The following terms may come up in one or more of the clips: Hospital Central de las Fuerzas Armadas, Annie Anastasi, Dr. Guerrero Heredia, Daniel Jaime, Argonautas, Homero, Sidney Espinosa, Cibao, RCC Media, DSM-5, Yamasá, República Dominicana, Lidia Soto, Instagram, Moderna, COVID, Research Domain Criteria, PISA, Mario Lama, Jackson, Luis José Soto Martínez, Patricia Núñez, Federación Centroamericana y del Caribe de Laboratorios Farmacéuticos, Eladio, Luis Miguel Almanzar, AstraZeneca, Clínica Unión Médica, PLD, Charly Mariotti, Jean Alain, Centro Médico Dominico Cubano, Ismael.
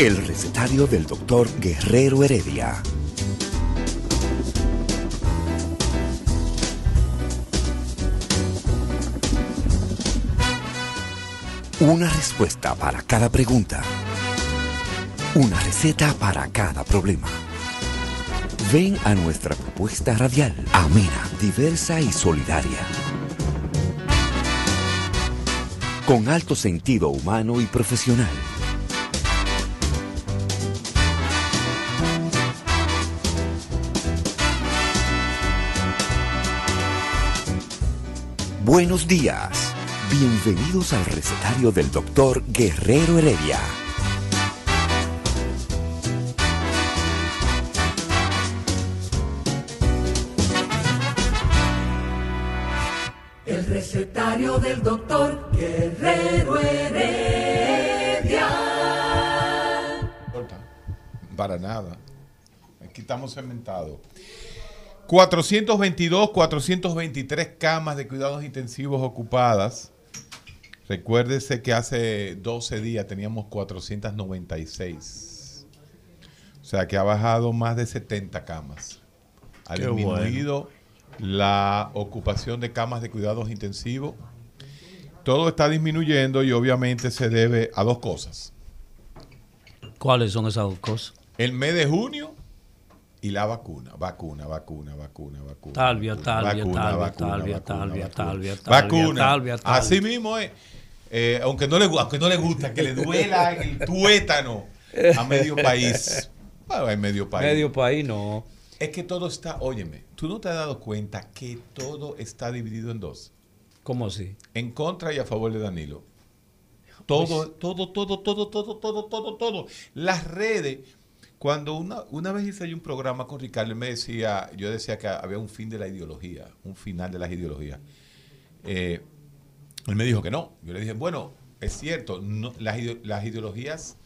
El recetario del Dr. Guerrero Heredia. Una respuesta para cada pregunta. Una receta para cada problema. Ven a nuestra propuesta radial, amena, diversa y solidaria. Con alto sentido humano y profesional. Buenos días. Bienvenidos al recetario del Dr. Guerrero Heredia. El recetario del Dr. Guerrero Heredia. Para nada. Aquí estamos cementados. 422, 423 camas de cuidados intensivos ocupadas. Recuérdese que hace 12 días teníamos 496. O sea que ha bajado más de 70 camas. Ha disminuido la ocupación de camas de cuidados intensivos. Todo está disminuyendo y obviamente se debe a dos cosas. ¿Cuáles son esas dos cosas? El mes de junio. Y la vacuna. Talvia. Así mismo es. Aunque no le gusta, que le duela el tuétano a medio país. Bueno, a medio país. Medio país no. Es que todo está, óyeme, ¿tú no te has dado cuenta que todo está dividido en dos? ¿Cómo así? En contra y a favor de Danilo. Todo. Las redes... Cuando una vez hice yo un programa con Ricardo, él me decía, yo decía que había un fin de la ideología, un final de las ideologías. Él me dijo que no. Yo le dije, bueno, es cierto, no, las ideologías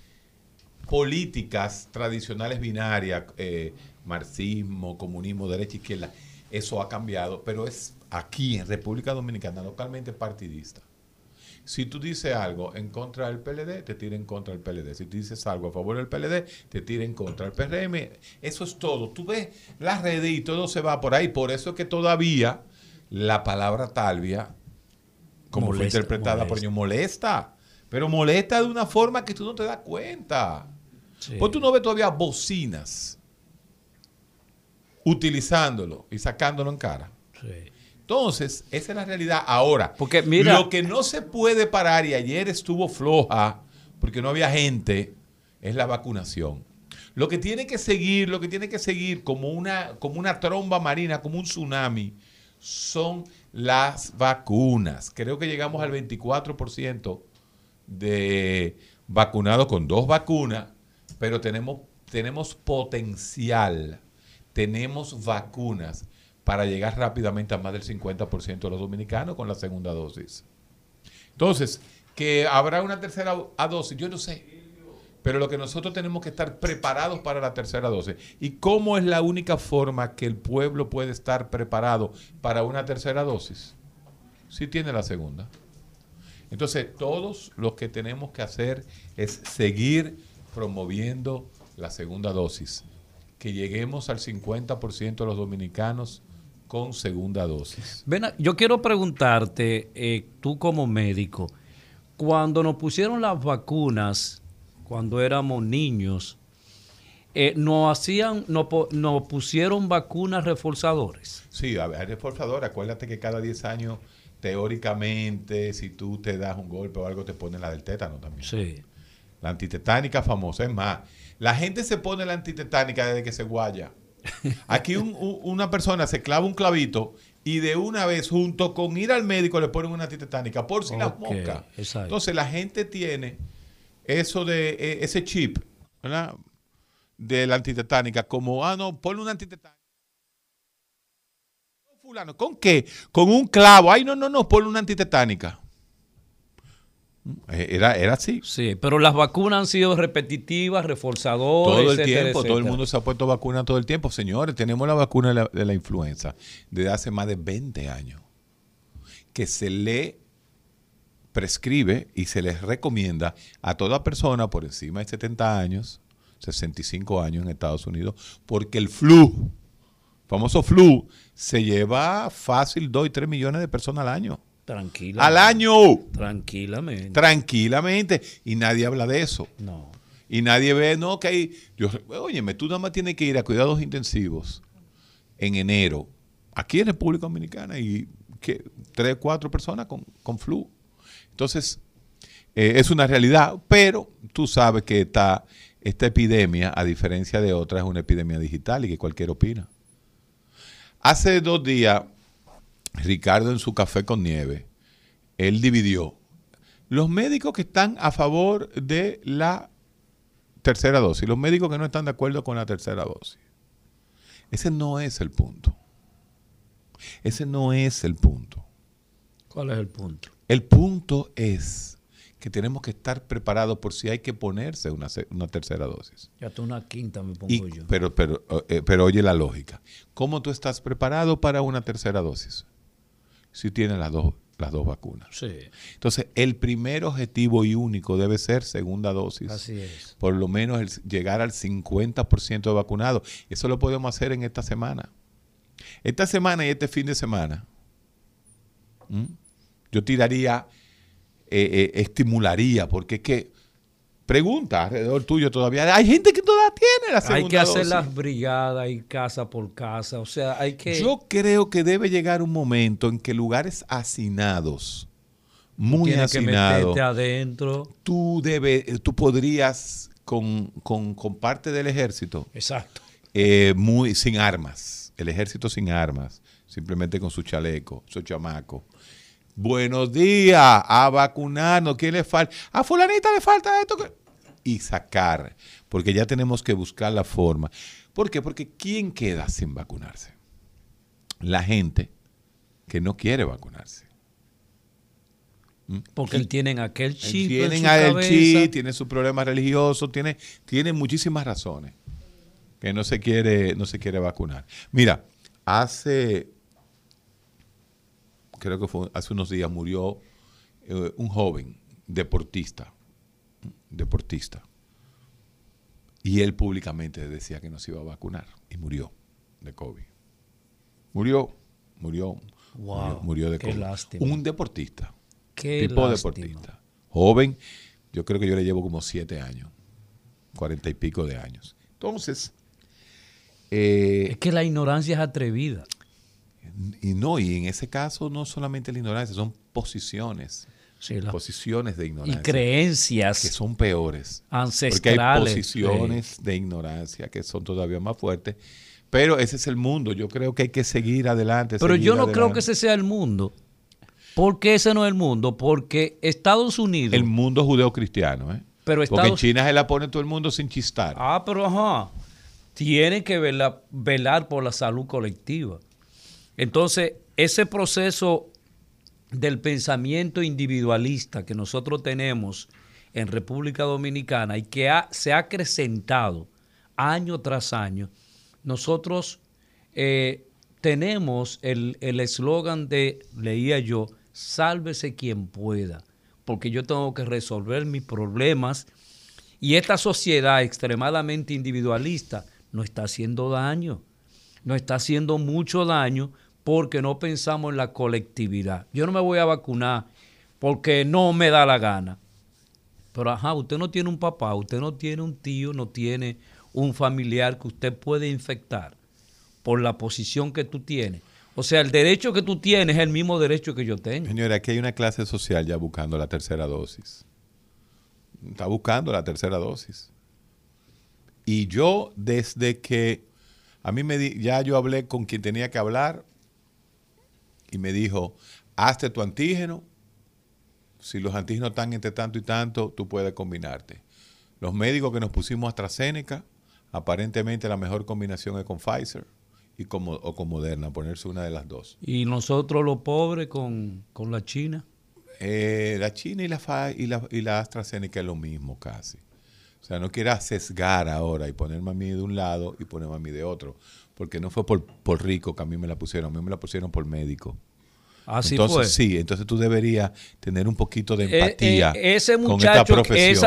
políticas tradicionales binarias, marxismo, comunismo, derecha, izquierda, eso ha cambiado, pero es aquí en República Dominicana localmente partidista. Si tú dices algo en contra del PLD, te tira en contra del PLD. Si tú dices algo a favor del PLD, te tira en contra del PRM. Eso es todo. Tú ves las redes y todo se va por ahí. Por eso es que todavía la palabra talvia, como molesta, fue interpretada por ellos, molesta. Pero molesta de una forma que tú no te das cuenta. Sí. Porque tú no ves todavía bocinas utilizándolo y sacándolo en cara. Sí. Entonces, esa es la realidad ahora. Porque mira, lo que no se puede parar, y ayer estuvo floja porque no había gente, es la vacunación. Lo que tiene que seguir, como una tromba marina, como un tsunami, son las vacunas. Creo que llegamos al 24% de vacunados con dos vacunas, pero tenemos potencial, tenemos vacunas para llegar rápidamente a más del 50% de los dominicanos con la segunda dosis. Entonces, que habrá una tercera dosis, yo no sé. Pero lo que nosotros tenemos que estar preparados para la tercera dosis. ¿Y cómo es la única forma que el pueblo puede estar preparado para una tercera dosis? Si tiene la segunda. Entonces, todos lo que tenemos que hacer es seguir promoviendo la segunda dosis. Que lleguemos al 50% de los dominicanos con segunda dosis. Ven, yo quiero preguntarte, tú como médico, cuando nos pusieron las vacunas, cuando éramos niños, nos pusieron vacunas reforzadoras. Sí, hay reforzadoras. Acuérdate que cada 10 años, teóricamente, si tú te das un golpe o algo, te ponen la del tétano también. Sí. La antitetánica famosa, es más. La gente se pone la antitetánica desde que se guaya. Aquí una persona se clava un clavito y de una vez, junto con ir al médico, le ponen una antitetánica por si las moscas. Entonces, la gente tiene eso de ese chip, ¿verdad? De la antitetánica, como, no, ponle una antitetánica. Fulano, ¿con qué? Con un clavo. Ay, no, ponle una antitetánica. Era así. Sí, pero las vacunas han sido repetitivas, reforzadoras, todo el tiempo, etcétera. Todo el mundo se ha puesto vacuna todo el tiempo. Señores, tenemos la vacuna de la influenza desde hace más de 20 años. Que se le prescribe y se les recomienda a toda persona por encima de 70 años, 65 años en Estados Unidos, porque el flu, famoso flu, se lleva fácil 2 y 3 millones de personas al año. Tranquilamente. ¡Al año! Tranquilamente. Tranquilamente. Y nadie habla de eso. No. Y nadie ve, no, que hay... Óyeme, tú nada más tienes que ir a cuidados intensivos en enero, aquí en República Dominicana, y que 3 o 4 personas con flu. Entonces, es una realidad, pero tú sabes que esta epidemia, a diferencia de otras, es una epidemia digital y que cualquiera opina. Hace 2 días, Ricardo en su café con nieve, él dividió los médicos que están a favor de la tercera dosis, los médicos que no están de acuerdo con la tercera dosis. Ese no es el punto. Ese no es el punto. ¿Cuál es el punto? El punto es que tenemos que estar preparados por si hay que ponerse una tercera dosis. Ya hasta una quinta me pongo yo. Pero oye la lógica. ¿Cómo tú estás preparado para una tercera dosis? Si tienes las dos vacunas. Sí. Entonces, el primer objetivo y único debe ser segunda dosis. Así es. Por lo menos llegar al 50% de vacunados. Eso lo podemos hacer en esta semana. Esta semana y este fin de semana. Yo tiraría, estimularía, porque es que pregunta alrededor tuyo todavía. Hay gente que todavía tiene la segunda dosis. Hay que hacer las brigadas y casa por casa. O sea, hay que... Yo creo que debe llegar un momento en que lugares hacinados, muy hacinados, tú podrías con parte del ejército. Exacto. Sin armas. El ejército sin armas. Simplemente con su chaleco, su chamaco. Buenos días, a vacunarnos, ¿qué le falta? A fulanita le falta esto. Y sacar, porque ya tenemos que buscar la forma. ¿Por qué? Porque ¿quién queda sin vacunarse? La gente que no quiere vacunarse. Porque tienen aquel chip en su cabeza. Tienen chip, tienen sus problemas religiosos, tienen muchísimas razones que no se quiere vacunar. Mira, creo que fue hace unos días, murió un joven deportista. Y él públicamente decía que no se iba a vacunar. Y murió de COVID. Murió de COVID. Lástima. Un deportista. Deportista. Joven, yo creo que yo le llevo como 7 años. 40 y pico de años. Entonces... es que la ignorancia es atrevida. Y en ese caso no solamente la ignorancia, son posiciones. Sí, posiciones de ignorancia. Y creencias. Que son peores. Ancestrales. Porque hay posiciones de ignorancia que son todavía más fuertes. Pero ese es el mundo. Yo creo que hay que seguir adelante. Pero yo no creo que ese sea el mundo. ¿Por qué ese no es el mundo? Porque Estados Unidos... El mundo judeocristiano, ¿eh? Porque en China se la pone todo el mundo sin chistar. Ah, pero ajá. Tienen que velar por la salud colectiva. Entonces, ese proceso del pensamiento individualista que nosotros tenemos en República Dominicana y que se ha acrecentado año tras año, nosotros tenemos el eslogan de, leía yo, sálvese quien pueda, porque yo tengo que resolver mis problemas y esta sociedad extremadamente individualista nos está haciendo daño, nos está haciendo mucho daño, porque no pensamos en la colectividad. Yo no me voy a vacunar porque no me da la gana. Pero ajá, usted no tiene un papá, usted no tiene un tío, no tiene un familiar que usted puede infectar por la posición que tú tienes. O sea, el derecho que tú tienes es el mismo derecho que yo tengo. Señora, aquí hay una clase social ya buscando la tercera dosis. Está buscando la tercera dosis. Y yo, desde que... A mí ya yo hablé con quien tenía que hablar y me dijo, hazte tu antígeno. Si los antígenos están entre tanto y tanto, tú puedes combinarte. Los médicos que nos pusimos AstraZeneca, aparentemente la mejor combinación es con Pfizer o con Moderna, ponerse una de las dos. ¿Y nosotros los pobres con la China? La China y la AstraZeneca es lo mismo casi. O sea, no quiera sesgar ahora y ponerme a mí de un lado y ponerme a mí de otro. Porque no fue por rico que a mí me la pusieron por médico. Así entonces, pues. Sí, entonces tú deberías tener un poquito de empatía esa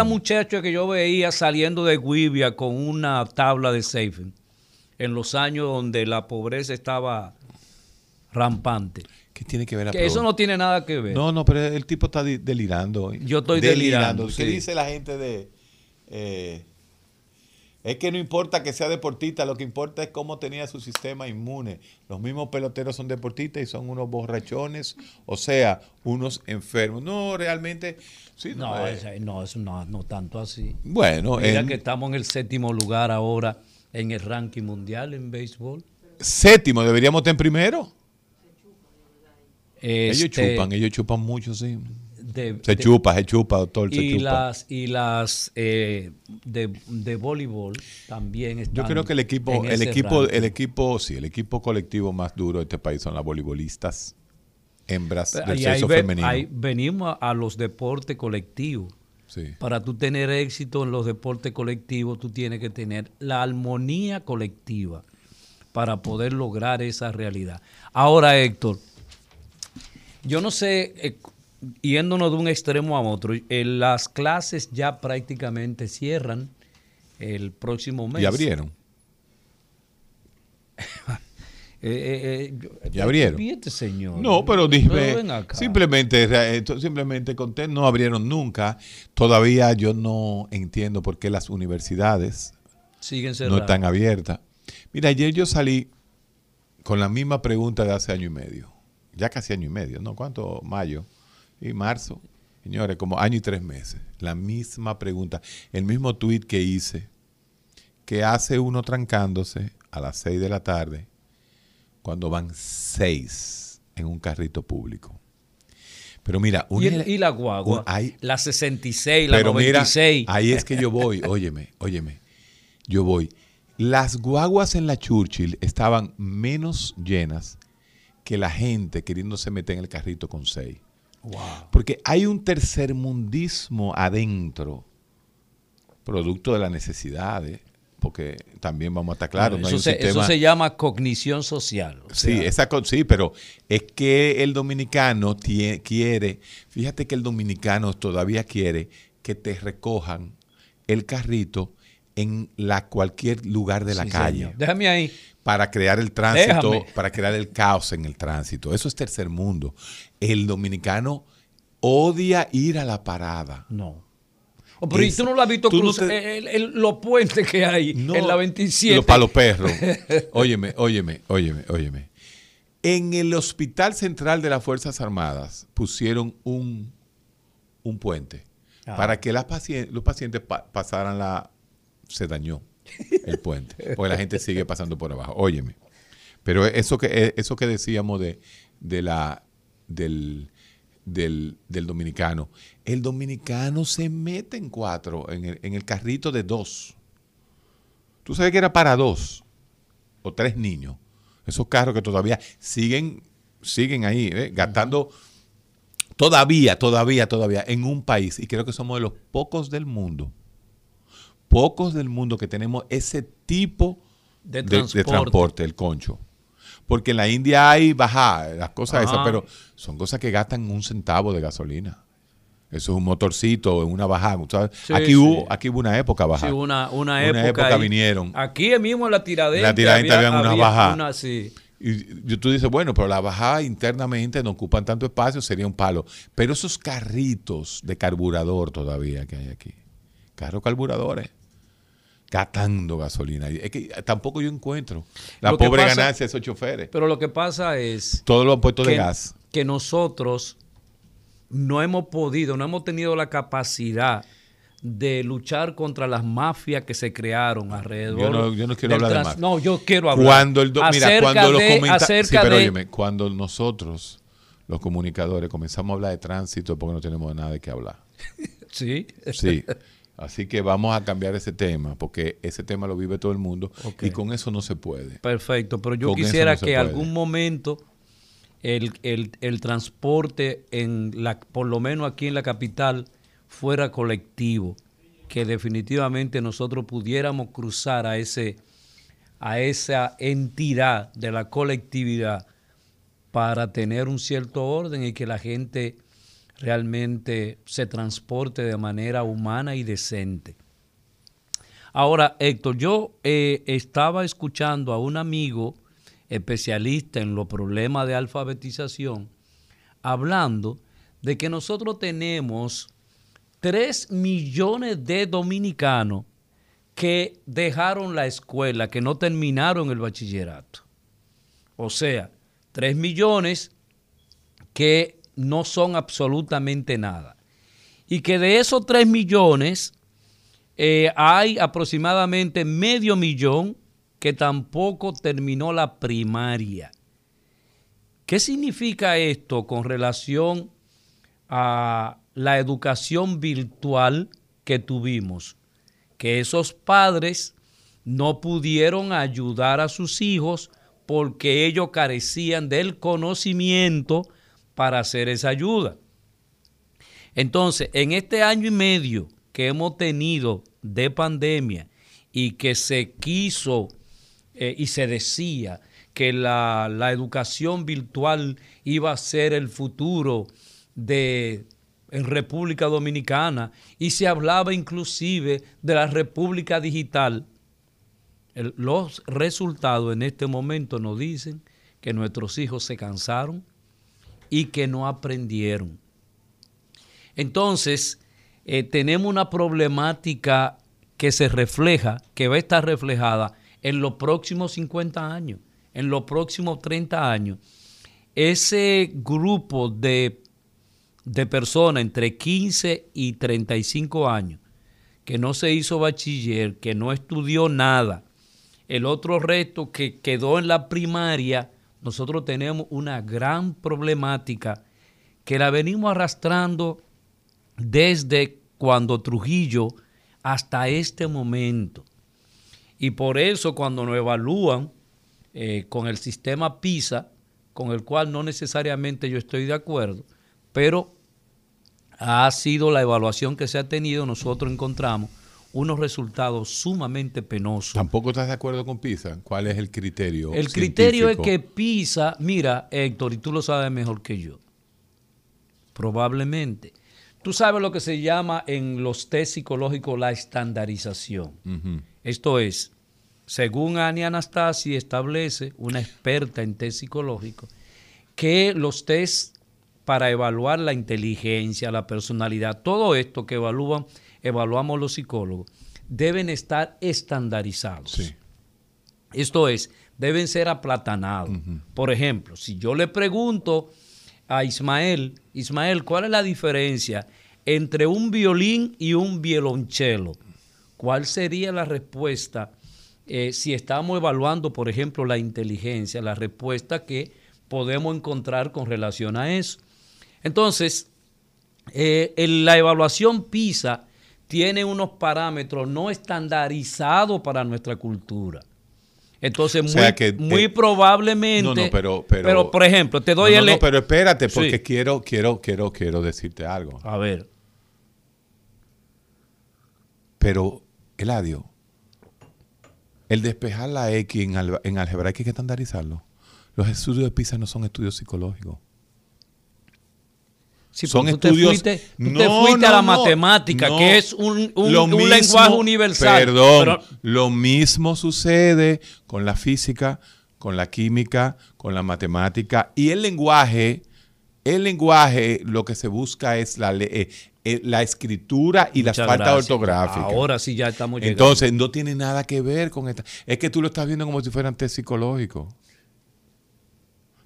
muchacha que yo veía saliendo de Guivia con una tabla de Seifen en los años donde la pobreza estaba rampante. ¿Qué tiene que ver la pobreza? Eso no tiene nada que ver. No, no, pero el tipo está delirando. Yo estoy delirando. ¿Qué dice la gente de...? Es que no importa que sea deportista, lo que importa es cómo tenía su sistema inmune. Los mismos peloteros son deportistas y son unos borrachones, o sea, unos enfermos. No, realmente... Sí, no, tanto así. Bueno, mira que estamos en el 7º lugar ahora en el ranking mundial en béisbol. ¿7º? ¿Deberíamos estar en primero? Ellos chupan mucho, sí. Se chupa, doctor. Y las de voleibol también están. Yo creo que el equipo colectivo más duro de este país son las voleibolistas hembras del sexo femenino. Venimos a los deportes colectivos. Sí. Para tú tener éxito en los deportes colectivos, tú tienes que tener la armonía colectiva para poder lograr esa realidad. Ahora, Héctor, yo no sé... yéndonos de un extremo a otro, las clases ya prácticamente cierran el próximo mes. ¿Ya abrieron? ¿Ya abrieron? Fíjate, señor. No, pero dije, simplemente conté, no abrieron nunca. Todavía yo no entiendo por qué las universidades siguen cerradas, no están abiertas. Mira, ayer yo salí con la misma pregunta de hace año y medio. Ya casi año y medio, ¿no? ¿Cuánto? Mayo. Y marzo, señores, como año y 3 meses. La misma pregunta, el mismo tuit que hice, que hace uno trancándose a las 6 de la tarde cuando van 6 en un carrito público. Pero mira... Y la guagua, la 66, la 96. Mira, ahí es que yo voy, óyeme, yo voy. Las guaguas en la Churchill estaban menos llenas que la gente queriéndose meter en el carrito con 6. Wow. Porque hay un tercermundismo adentro, producto de las necesidades, porque también vamos a estar claros. Bueno, eso se llama cognición social. Sí, pero es que el dominicano quiere, fíjate que el dominicano todavía quiere que te recojan el carrito en cualquier lugar de la calle. Señor. Déjame ahí. Para crear el tránsito, para crear el caos en el tránsito. Eso es tercer mundo. El dominicano odia ir a la parada. No. Pero ¿y tú no lo has visto cruzar los puentes que hay en la 27? Para los perros. Óyeme. En el Hospital Central de las Fuerzas Armadas pusieron un puente para que los pacientes pasaran la... Se dañó el puente, porque la gente sigue pasando por abajo. Óyeme, pero eso que decíamos del dominicano, el dominicano se mete en 4, en el carrito de 2. Tú sabes que era para 2 o 3 niños. Esos carros que todavía siguen ahí, gastando todavía en un país, y creo que somos de los pocos del mundo. Que tenemos ese tipo de transporte, el concho. Porque en la India hay las cosas esas, pero son cosas que gastan 1 centavo de gasolina. Eso es un motorcito, una bajada. Sí, aquí hubo una época bajada. Sí, una época vinieron. Aquí mismo en la Tiradenta. En la Tiradenta había una bajada. Y tú dices, bueno, pero la bajada internamente no ocupan tanto espacio, sería un palo. Pero esos carritos de carburador todavía que hay aquí. Carros carburadores. Catando gasolina. Es que tampoco yo encuentro la pobre ganancia de esos choferes. Pero lo que pasa es... Todos los puestos de gas. Que nosotros no hemos tenido la capacidad de luchar contra las mafias que se crearon alrededor. Yo no quiero hablar de mafias. No, yo quiero hablar. Cuando nosotros, los comunicadores, comenzamos a hablar de tránsito, porque no tenemos nada de qué hablar. Sí. Así que vamos a cambiar ese tema, porque ese tema lo vive todo el mundo y con eso no se puede. Perfecto, pero yo quisiera que en algún momento el transporte, por lo menos aquí en la capital, fuera colectivo, que definitivamente nosotros pudiéramos cruzar a esa entidad de la colectividad para tener un cierto orden y que la gente realmente se transporte de manera humana y decente. Ahora, Héctor, yo estaba escuchando a un amigo especialista en los problemas de alfabetización hablando de que nosotros tenemos 3 millones de dominicanos que dejaron la escuela, que no terminaron el bachillerato. O sea, 3 millones que no son absolutamente nada. Y que de esos 3 millones hay aproximadamente medio millón que tampoco terminó la primaria. ¿Qué significa esto con relación a la educación virtual que tuvimos? Que esos padres no pudieron ayudar a sus hijos porque ellos carecían del conocimiento para hacer esa ayuda. Entonces, en este año y medio que hemos tenido de pandemia y que se quiso y se decía que la educación virtual iba a ser el futuro de en República Dominicana, y se hablaba inclusive de la República Digital, los resultados en este momento nos dicen que nuestros hijos se cansaron y que no aprendieron. Entonces, tenemos una problemática que se refleja, que va a estar reflejada en los próximos 50 años, en los próximos 30 años. Ese grupo de personas entre 15 y 35 años, que no se hizo bachiller, que no estudió nada, el otro resto que quedó en la primaria, nosotros tenemos una gran problemática que la venimos arrastrando desde cuando Trujillo hasta este momento. Y por eso cuando nos evalúan con el sistema PISA, con el cual no necesariamente yo estoy de acuerdo, pero ha sido la evaluación que se ha tenido, nosotros encontramos unos resultados sumamente penosos. ¿Tampoco estás de acuerdo con PISA? ¿Cuál es el criterio científico? El criterio es que PISA, mira, Héctor, y tú lo sabes mejor que yo, probablemente. Tú sabes lo que se llama en los test psicológicos la estandarización. Uh-huh. Esto es, según Annie Anastasi establece, una experta en test psicológico, que los test para evaluar la inteligencia, la personalidad, todo esto que evaluamos los psicólogos, deben estar estandarizados. Sí. Esto es, deben ser aplatanados. Uh-huh. Por ejemplo, si yo le pregunto a Ismael, ¿cuál es la diferencia entre un violín y un violonchelo? ¿Cuál sería la respuesta si estamos evaluando, por ejemplo, la inteligencia? La respuesta que podemos encontrar con relación a eso. Entonces, la evaluación PISA tiene unos parámetros no estandarizados para nuestra cultura. Entonces, o sea, muy probablemente... Pero por ejemplo, te doy el... pero espérate, porque sí. quiero decirte algo. A ver. Pero, Eladio, el despejar la X en álgebra hay que estandarizarlo. Los estudios de PISA no son estudios psicológicos. Sí, son estudios... Tú te fuiste a la matemática, no, que es un lenguaje universal. Lo mismo sucede con la física, con la química, con la matemática. Y el lenguaje, lo que se busca es la escritura y las faltas ortográficas. Ahora sí ya estamos llegando. Entonces, no tiene nada que ver con esta... Es que tú lo estás viendo como si fueran test psicológicos.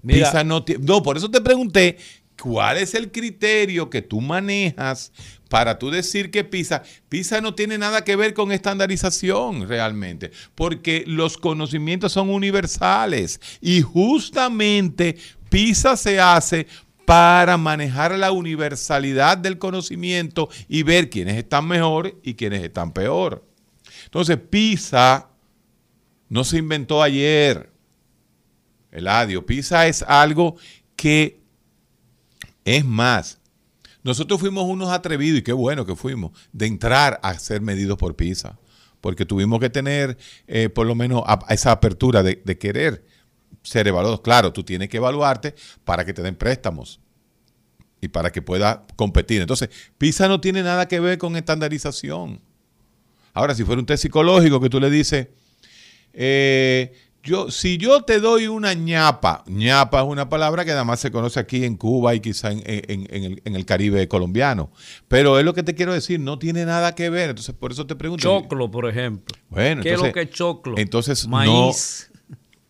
PISA no tiene... No, por eso te pregunté... ¿Cuál es el criterio que tú manejas para tú decir que PISA no tiene nada que ver con estandarización realmente? Porque los conocimientos son universales y justamente PISA se hace para manejar la universalidad del conocimiento y ver quiénes están mejor y quiénes están peor. Entonces, PISA no se inventó ayer. Eladio, PISA es algo que... Es más, nosotros fuimos unos atrevidos, y qué bueno que fuimos, de entrar a ser medidos por PISA, porque tuvimos que tener por lo menos esa apertura de querer ser evaluados. Claro, tú tienes que evaluarte para que te den préstamos y para que puedas competir. Entonces, PISA no tiene nada que ver con estandarización. Ahora, si fuera un test psicológico que tú le dices, si yo te doy una ñapa, ñapa es una palabra que nada más se conoce aquí en Cuba y quizá en el Caribe colombiano, pero es lo que te quiero decir, no tiene nada que ver, entonces por eso te pregunto. Choclo, por ejemplo. Bueno, ¿qué es lo que es choclo? Entonces, maíz. No,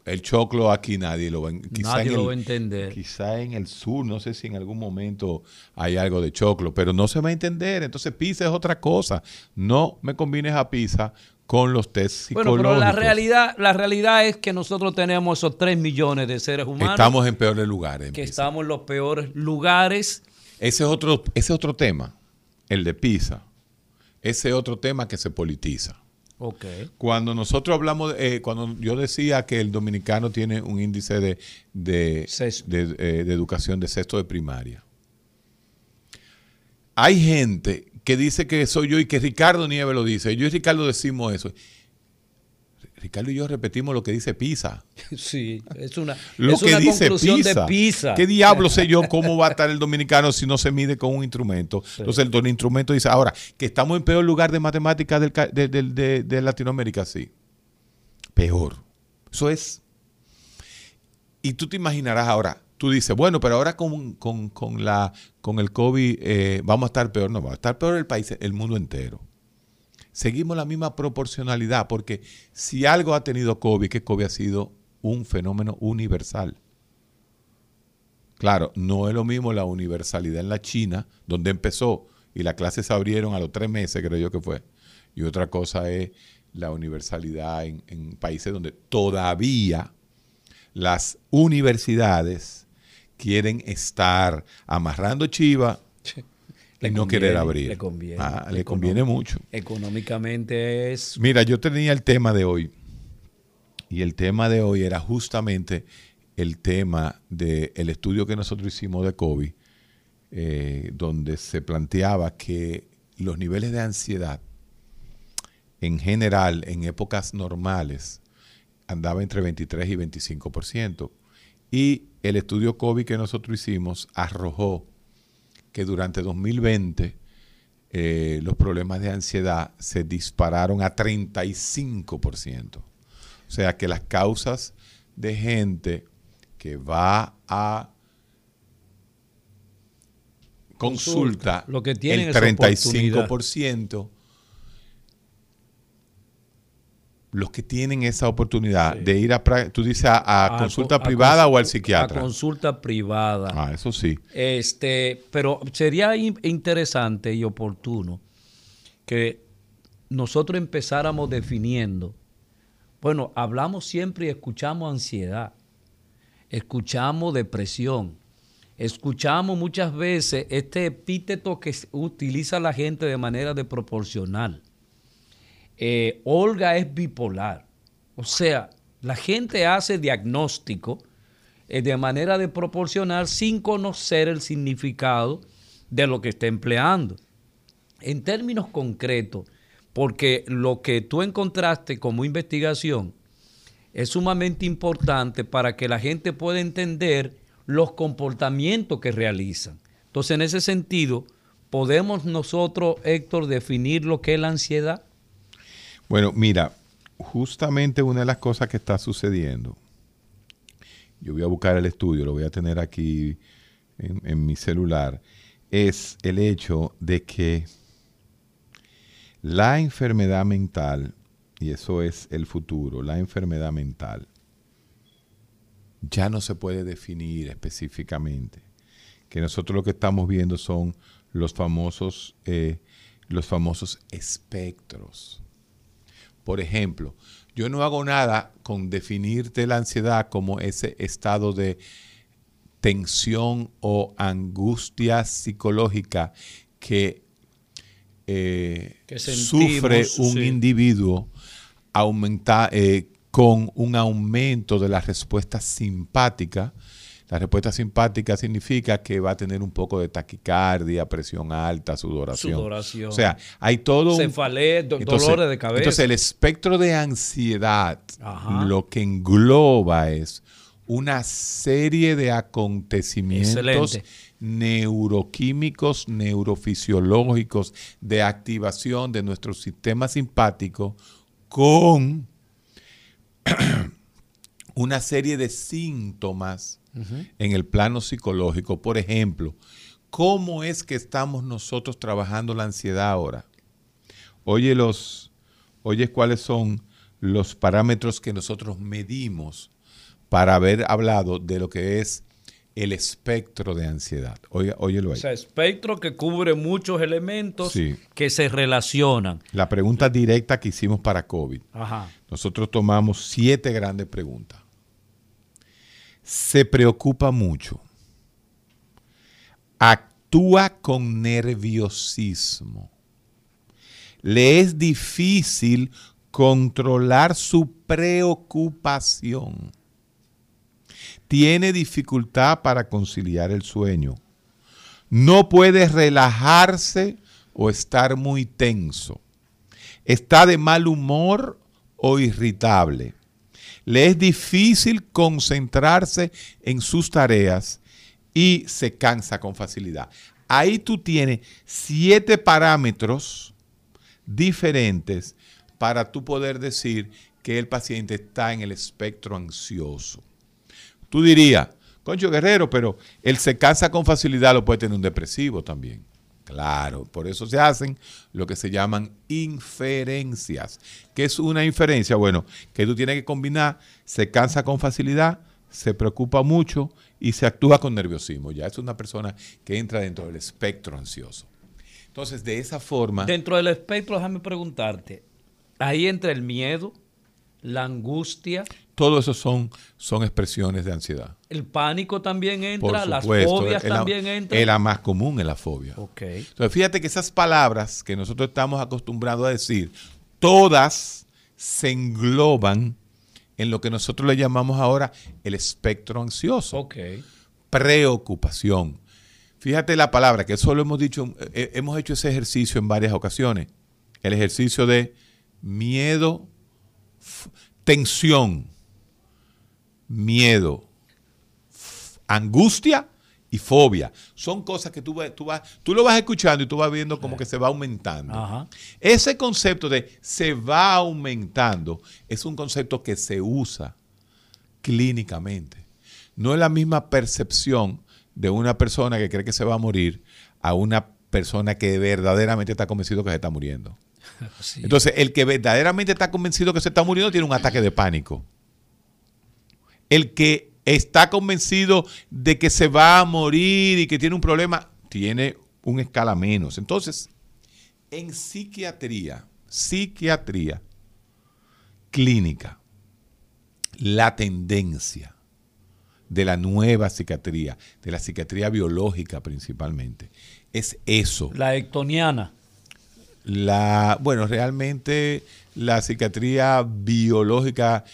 el choclo aquí nadie lo va a entender. Nadie lo va a entender. Quizá en el sur, no sé si en algún momento hay algo de choclo, pero no se va a entender, entonces PISA es otra cosa. No me combines a PISA con los test psicológicos. Bueno, pero la realidad es que nosotros tenemos esos 3 millones de seres humanos. Estamos en peores lugares. Que estamos en los peores lugares. Ese es otro tema, el de PISA. Ese es otro tema que se politiza. Okay. Cuando nosotros hablamos, cuando yo decía que el dominicano tiene un índice de educación de sexto de primaria, hay gente que dice que soy yo y que Ricardo Nieves lo dice. Yo y Ricardo decimos eso. Ricardo y yo repetimos lo que dice PISA. Sí, es una conclusión de PISA. ¿Qué diablo sé yo cómo va a estar el dominicano si no se mide con un instrumento? Sí. Entonces el instrumento dice, ahora, que estamos en peor lugar de matemáticas de Latinoamérica, sí. Peor. Eso es. Y tú te imaginarás ahora, tú dices, bueno, pero ahora con el COVID vamos a estar peor. No, va a estar peor el país, el mundo entero. Seguimos la misma proporcionalidad, porque si algo ha tenido COVID, que COVID ha sido un fenómeno universal. Claro, no es lo mismo la universalidad en la China, donde empezó y las clases se abrieron a los 3 meses, creo yo que fue. Y otra cosa es la universalidad en países donde todavía las universidades quieren estar amarrando chiva y no querer abrir. Le conviene. Ah, le conviene mucho. Económicamente es... Mira, yo tenía el tema de hoy y el tema de hoy era justamente el tema del estudio que nosotros hicimos de COVID, donde se planteaba que los niveles de ansiedad en general, en épocas normales, andaba entre 23 y 25%. Y el estudio COVID que nosotros hicimos arrojó que durante 2020 los problemas de ansiedad se dispararon a 35%. O sea que las causas de gente que va a consulta, lo que tienen el 35%, los que tienen esa oportunidad, sí, de ir a, tú dices, a consulta privada o al psiquiatra. A consulta privada. Ah, eso sí. Pero sería interesante y oportuno que nosotros empezáramos definiendo. Bueno, hablamos siempre y escuchamos ansiedad, escuchamos depresión, escuchamos muchas veces este epíteto que utiliza la gente de manera desproporcional. Olga es bipolar. O sea, la gente hace diagnóstico de manera desproporcional sin conocer el significado de lo que está empleando. En términos concretos, porque lo que tú encontraste como investigación es sumamente importante para que la gente pueda entender los comportamientos que realizan. Entonces, en ese sentido, ¿podemos nosotros, Héctor, definir lo que es la ansiedad? Bueno, mira, justamente una de las cosas que está sucediendo, yo voy a buscar el estudio, lo voy a tener aquí en mi celular, es el hecho de que la enfermedad mental, y eso es el futuro, la enfermedad mental, ya no se puede definir específicamente. Que nosotros lo que estamos viendo son los famosos espectros. Por ejemplo, yo no hago nada con definirte la ansiedad como ese estado de tensión o angustia psicológica que sufre un individuo con un aumento de la respuesta simpática. La respuesta simpática significa que va a tener un poco de taquicardia, presión alta, sudoración. O sea, hay todo... cefalea, dolores de cabeza. Entonces, el espectro de ansiedad, ajá, lo que engloba es una serie de acontecimientos neuroquímicos, neurofisiológicos, de activación de nuestro sistema simpático con una serie de síntomas en el plano psicológico. Por ejemplo, ¿cómo es que estamos nosotros trabajando la ansiedad ahora? Oye, ¿cuáles son los parámetros que nosotros medimos para haber hablado de lo que es el espectro de ansiedad? Óyelo ahí. O sea, espectro que cubre muchos elementos que se relacionan. La pregunta directa que hicimos para COVID. Ajá. Nosotros tomamos 7 grandes preguntas. Se preocupa mucho. Actúa con nerviosismo. Le es difícil controlar su preocupación. Tiene dificultad para conciliar el sueño. No puede relajarse o estar muy tenso. Está de mal humor o irritable. Le es difícil concentrarse en sus tareas y se cansa con facilidad. Ahí tú tienes 7 parámetros diferentes para tú poder decir que el paciente está en el espectro ansioso. Tú dirías, Concho Guerrero, pero él se cansa con facilidad, lo puede tener un depresivo también. Claro, por eso se hacen lo que se llaman inferencias. ¿Qué es una inferencia? Bueno, que tú tienes que combinar, se cansa con facilidad, se preocupa mucho y se actúa con nerviosismo. Ya es una persona que entra dentro del espectro ansioso. Entonces, de esa forma... Dentro del espectro, déjame preguntarte, ahí entra el miedo, la angustia... Todo eso son expresiones de ansiedad. El pánico también entra, las fobias también entran. Es la más común, es la fobia. Okay. Entonces, fíjate que esas palabras que nosotros estamos acostumbrados a decir, todas se engloban en lo que nosotros le llamamos ahora el espectro ansioso. Okay. Preocupación. Fíjate la palabra, que solo hemos hecho ese ejercicio en varias ocasiones. El ejercicio de miedo, tensión. Miedo, angustia y fobia. Son cosas que tú lo vas escuchando y tú vas viendo como que se va aumentando. Ajá. Ese concepto de se va aumentando es un concepto que se usa clínicamente. No es la misma percepción de una persona que cree que se va a morir a una persona que verdaderamente está convencido que se está muriendo. Sí. Entonces, el que verdaderamente está convencido que se está muriendo tiene un ataque de pánico. El que está convencido de que se va a morir y que tiene un problema, tiene un escala menos. Entonces, en psiquiatría clínica, la tendencia de la nueva psiquiatría, de la psiquiatría biológica principalmente, es eso. La ectoniana. Bueno, realmente la psiquiatría biológica...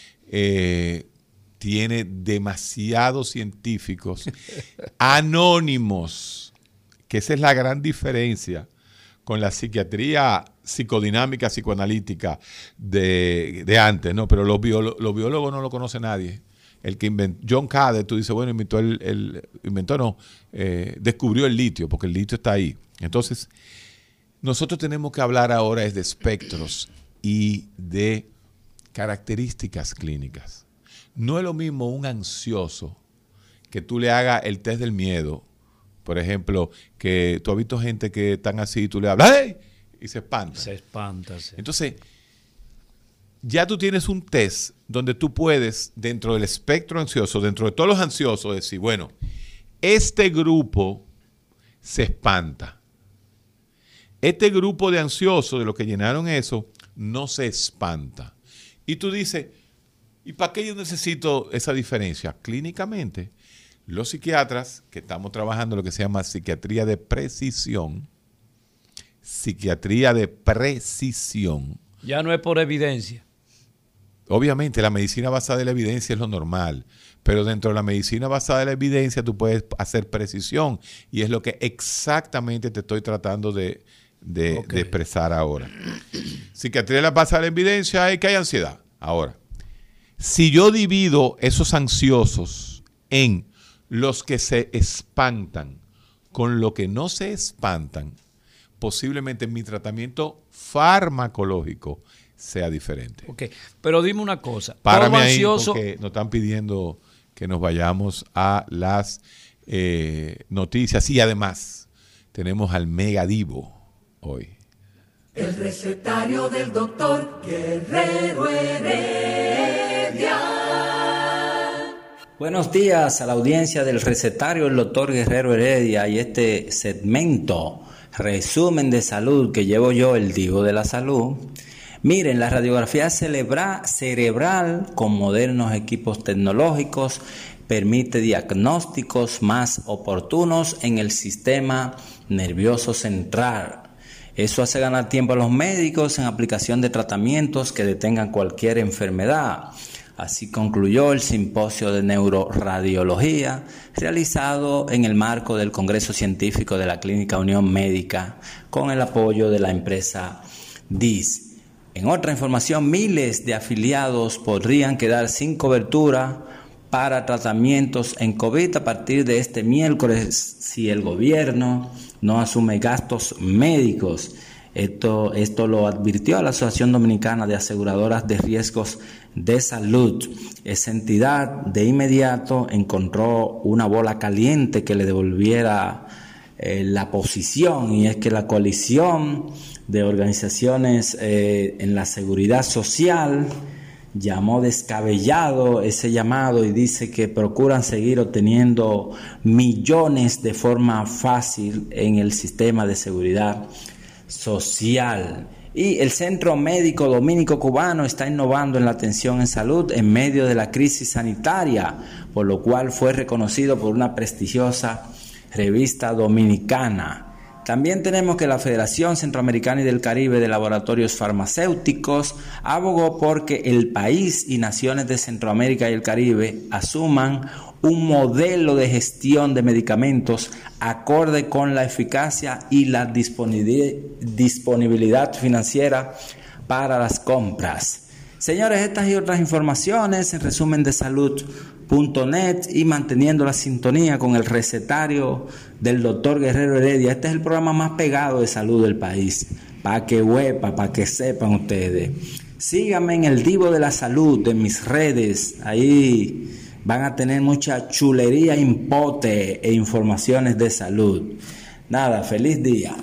tiene demasiados científicos anónimos, que esa es la gran diferencia con la psiquiatría psicodinámica, psicoanalítica de antes, ¿no? Pero los biólogos no lo conoce nadie. El que inventó, John Cadet, tú dices, bueno, descubrió el litio, porque el litio está ahí. Entonces, nosotros tenemos que hablar ahora es de espectros y de características clínicas. No es lo mismo un ansioso que tú le hagas el test del miedo. Por ejemplo, que tú has visto gente que están así y tú le hablas ¡ay! Y se espanta. Se espanta, sí. Entonces, ya tú tienes un test donde tú puedes, dentro del espectro ansioso, dentro de todos los ansiosos, decir, bueno, este grupo se espanta. Este grupo de ansiosos, de los que llenaron eso, no se espanta. Y tú dices... ¿Y para qué yo necesito esa diferencia? Clínicamente, los psiquiatras que estamos trabajando lo que se llama psiquiatría de precisión. Ya no es por evidencia. Obviamente, la medicina basada en la evidencia es lo normal, pero dentro de la medicina basada en la evidencia tú puedes hacer precisión y es lo que exactamente te estoy tratando de expresar ahora. Psiquiatría basada en la evidencia es que hay ansiedad. Ahora, Si yo divido esos ansiosos en los que se espantan con los que no se espantan, posiblemente mi tratamiento farmacológico sea diferente. Ok, pero dime una cosa. Párame ahí porque nos están pidiendo que nos vayamos a las noticias y además tenemos al mega divo hoy. El recetario del doctor Guerrero Heredia. Buenos días a la audiencia del recetario del doctor Guerrero Heredia y este segmento resumen de salud que llevo yo, el divo de la salud. Miren, la radiografía cerebral con modernos equipos tecnológicos permite diagnósticos más oportunos en el sistema nervioso central. Eso hace ganar tiempo a los médicos en aplicación de tratamientos que detengan cualquier enfermedad. Así concluyó el simposio de neuroradiología realizado en el marco del Congreso Científico de la Clínica Unión Médica con el apoyo de la empresa DIS. En otra información, miles de afiliados podrían quedar sin cobertura para tratamientos en COVID a partir de este miércoles si el gobierno no asume gastos médicos. Esto lo advirtió la Asociación Dominicana de Aseguradoras de Riesgos de Salud. Esa entidad de inmediato encontró una bola caliente que le devolviera la posición, y es que la coalición de organizaciones en la seguridad social llamó descabellado ese llamado y dice que procuran seguir obteniendo millones de forma fácil en el sistema de seguridad social. Y el Centro Médico Dominico Cubano está innovando en la atención en salud en medio de la crisis sanitaria, por lo cual fue reconocido por una prestigiosa revista dominicana. También tenemos que la Federación Centroamericana y del Caribe de Laboratorios Farmacéuticos abogó porque el país y naciones de Centroamérica y el Caribe asuman un modelo de gestión de medicamentos acorde con la eficacia y la disponibilidad financiera para las compras. Señores, estas y otras informaciones en resumen de salud.net y manteniendo la sintonía con el recetario del doctor Guerrero Heredia. Este es el programa más pegado de salud del país, para que huepa, para que sepan ustedes. Síganme en el Divo de la Salud, en mis redes, ahí van a tener mucha chulería, impote e informaciones de salud. Nada, feliz día.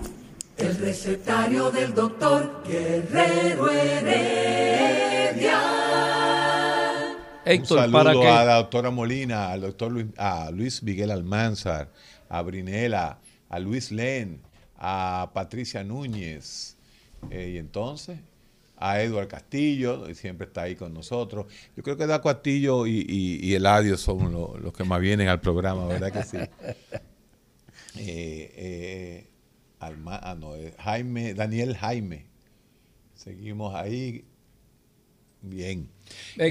El recetario del doctor Guerrero Heredia. Héctor, un saludo a la doctora Molina, al doctor Luis Miguel Almanzar, a Brinela, a Luis Len, a Patricia Núñez, y entonces a Eduardo Castillo, siempre está ahí con nosotros. Yo creo que Eduardo Castillo y Eladio son los que más vienen al programa, ¿verdad que sí? Daniel Jaime. Seguimos ahí. Bien.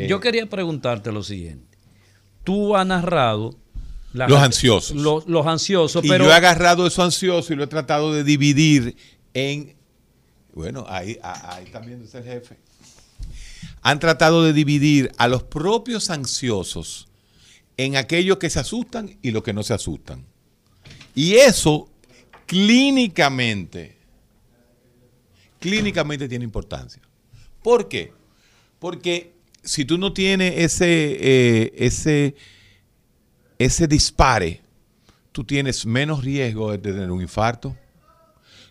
Yo quería preguntarte lo siguiente. Tú has narrado los ansiosos. Los ansiosos. Y pero yo he agarrado esos ansiosos y lo he tratado de dividir en... Bueno, ahí también es el jefe. Han tratado de dividir a los propios ansiosos en aquellos que se asustan y los que no se asustan. Y eso clínicamente tiene importancia. ¿Por qué? Porque si tú no tienes ese dispare, tú tienes menos riesgo de tener un infarto.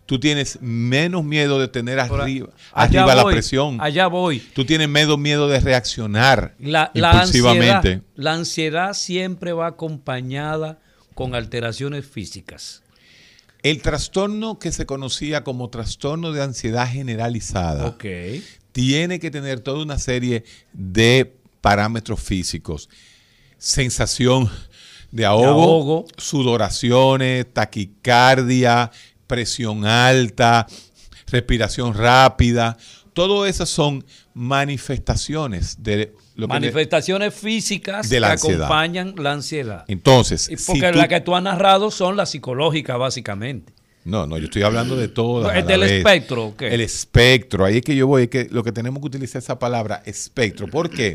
Tú tienes menos miedo de tener arriba la presión. Allá voy. Tú tienes miedo de reaccionar impulsivamente. La ansiedad siempre va acompañada con alteraciones físicas. El trastorno que se conocía como trastorno de ansiedad generalizada tiene que tener toda una serie de parámetros físicos. Sensación de ahogo, sudoraciones, taquicardia, presión alta, respiración rápida. Todas esas son manifestaciones físicas que acompañan la ansiedad. Entonces, porque la que tú has narrado son las psicológicas, básicamente. No, yo estoy hablando de todas. ¿Es del espectro o qué? El espectro. Ahí es que yo voy. Es que lo que tenemos que utilizar esa palabra espectro. ¿Por qué?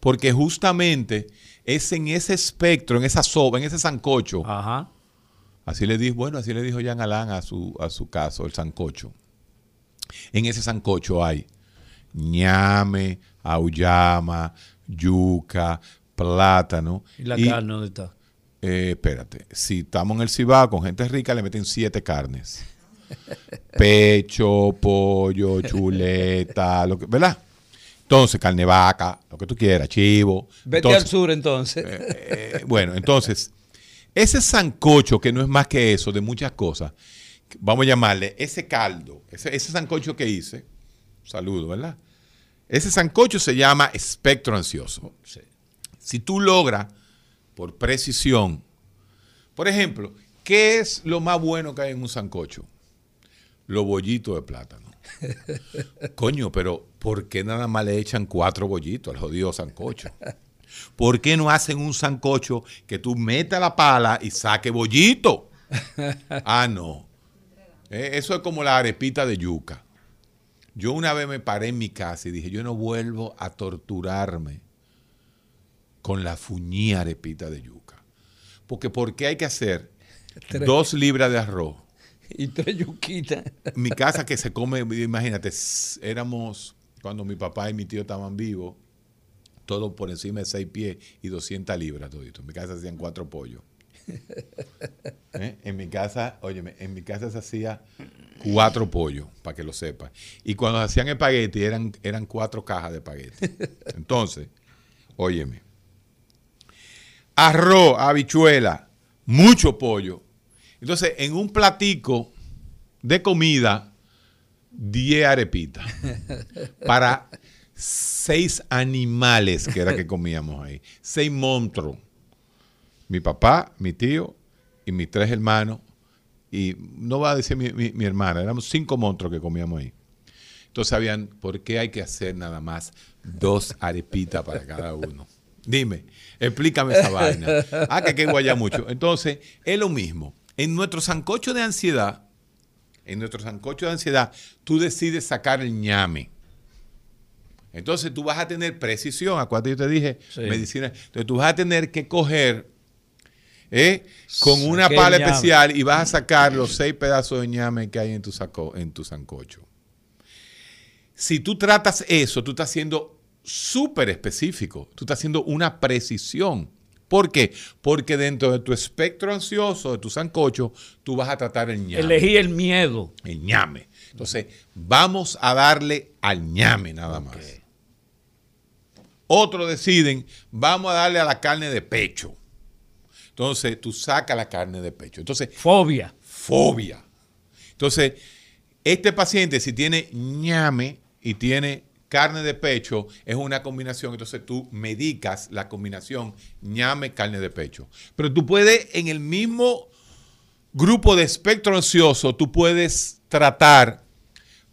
porque justamente es en ese espectro, en esa sopa, en ese sancocho. Ajá. Así le dijo, bueno, así le dijo Jean Alain a su caso, el sancocho. En ese sancocho hay ñame, auyama, yuca, plátano. ¿Y la carne dónde está? Espérate, si estamos en el Cibao con gente rica le meten 7 carnes. Pecho, pollo, chuleta, lo que, ¿verdad? Entonces, carne vaca, lo que tú quieras, chivo. Vete entonces, al sur entonces. Bueno, entonces, ese sancocho que no es más que eso, de muchas cosas, vamos a llamarle ese caldo, ese sancocho que hice, saludo, ¿verdad? Ese sancocho se llama espectro ansioso. Sí. Si tú logras, por precisión, por ejemplo, ¿qué es lo más bueno que hay en un sancocho? Los bollitos de plátano. Coño, pero ¿por qué nada más le echan 4 bollitos al jodido sancocho? ¿Por qué no hacen un sancocho que tú metas la pala y saque bollito? Ah, no. Eso es como la arepita de yuca. Yo una vez me paré en mi casa y dije, yo no vuelvo a torturarme con la fuñí arepita de yuca. Porque ¿por qué hay que hacer 2 libras de arroz? Y 3 yuquitas. Mi casa que se come, imagínate, éramos, cuando mi papá y mi tío estaban vivos, todo por encima de 6 pies y 200 libras todito. En mi casa hacían 4 pollos. En mi casa, óyeme, en mi casa se hacía 4 pollos, para que lo sepas. Y cuando hacían espagueti, eran 4 cajas de espagueti. Entonces, óyeme, arroz, habichuela, mucho pollo. Entonces, en un platico de comida, 10 arepitas para 6 animales que era que comíamos ahí. 6 monstruos. Mi papá, mi tío y mis 3 hermanos. Y no va a decir mi hermana, éramos 5 monstruos que comíamos ahí. Entonces, sabían por qué hay que hacer nada más 2 arepitas para cada uno. Dime, explícame esa vaina. Ah, que guaya mucho. Entonces, es lo mismo. En nuestro sancocho de ansiedad, tú decides sacar el ñame. Entonces tú vas a tener precisión, acuérdate, yo te dije, sí, medicina. Entonces tú vas a tener que coger con una pala especial y vas a sacar los 6 pedazos de ñame que hay en tu sancocho. Si tú tratas eso, tú estás siendo súper específico, tú estás haciendo una precisión. ¿Por qué? Porque dentro de tu espectro ansioso, de tu sancocho, tú vas a tratar el ñame. Elegí el miedo. El ñame. Entonces, vamos a darle al ñame nada más. Okay. Otros deciden, vamos a darle a la carne de pecho. Entonces, tú sacas la carne de pecho. Entonces, fobia. Entonces, este paciente, si tiene ñame y tiene carne de pecho, es una combinación, entonces tú medicas la combinación ñame, carne de pecho. Pero tú puedes, en el mismo grupo de espectro ansioso, tú puedes tratar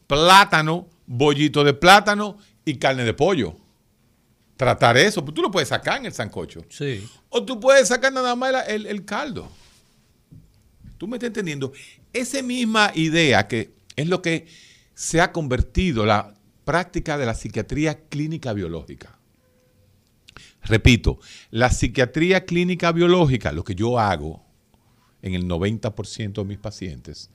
plátano, bollito de plátano y carne de pollo. Tratar eso, pues tú lo puedes sacar en el sancocho. Sí. O tú puedes sacar nada más el caldo. ¿Tú me estás entendiendo? Esa misma idea que es lo que se ha convertido la práctica de la psiquiatría clínica biológica. Repito, la psiquiatría clínica biológica, lo que yo hago en el 90% de mis pacientes,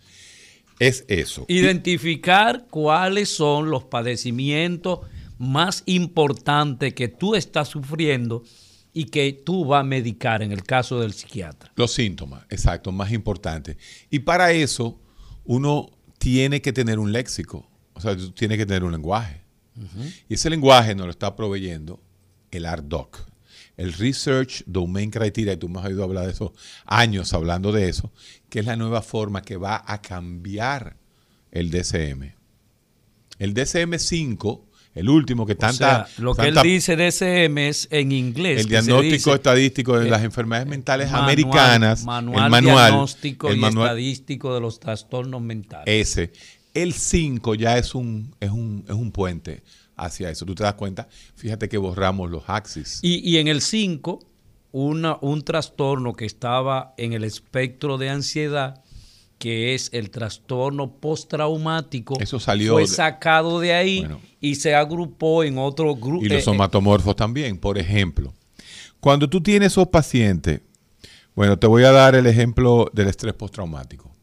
es eso. Identificar cuáles son los padecimientos más importantes que tú estás sufriendo y que tú vas a medicar en el caso del psiquiatra. Los síntomas, exacto, más importantes. Y para eso uno tiene que tener un léxico. O sea, tú tienes que tener un lenguaje. Uh-huh. Y ese lenguaje nos lo está proveyendo el RDoC, el Research Domain Criteria, y tú me has oído hablar de eso años hablando de eso, que es la nueva forma que va a cambiar el DSM. El DSM-5, el último que tanta... O sea, lo que él dice DSM es en inglés. El diagnóstico estadístico de las enfermedades mentales americanas. El manual diagnóstico y estadístico de los trastornos mentales. Ese. El 5 ya es un puente hacia eso. Tú te das cuenta, fíjate que borramos los axis. Y en el 5, un trastorno que estaba en el espectro de ansiedad que es el trastorno postraumático, eso salió, fue sacado de ahí, bueno, y se agrupó en otro grupo. Y los somatomorfos también, por ejemplo. Cuando tú tienes esos pacientes, bueno, te voy a dar el ejemplo del estrés postraumático.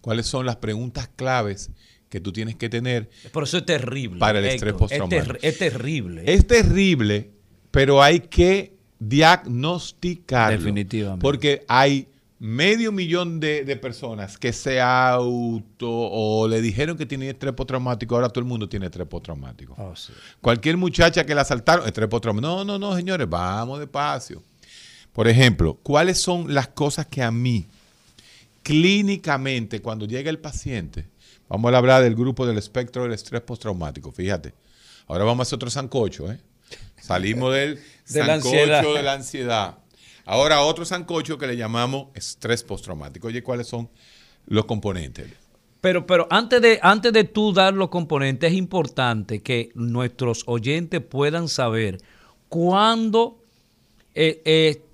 ¿Cuáles son las preguntas claves que tú tienes que tener? Por eso es terrible. Para el estrés postraumático. Es terrible. Es terrible, pero hay que diagnosticarlo. Definitivamente. Porque hay 500,000 de personas que se o le dijeron que tiene estrés postraumático, ahora todo el mundo tiene estrés postraumático. Oh, sí. Cualquier muchacha que la asaltaron, estrés postraumático. No, no, no, señores, vamos despacio. Por ejemplo, ¿cuáles son las cosas que a mí, clínicamente, cuando llega el paciente, vamos a hablar del grupo del espectro del estrés postraumático, fíjate, ahora vamos a hacer otro sancocho, ¿eh? Salimos del sancocho de la ansiedad. Ahora otro sancocho que le llamamos estrés postraumático. Oye, ¿cuáles son los componentes? Pero antes de tú dar los componentes, es importante que nuestros oyentes puedan saber cuándo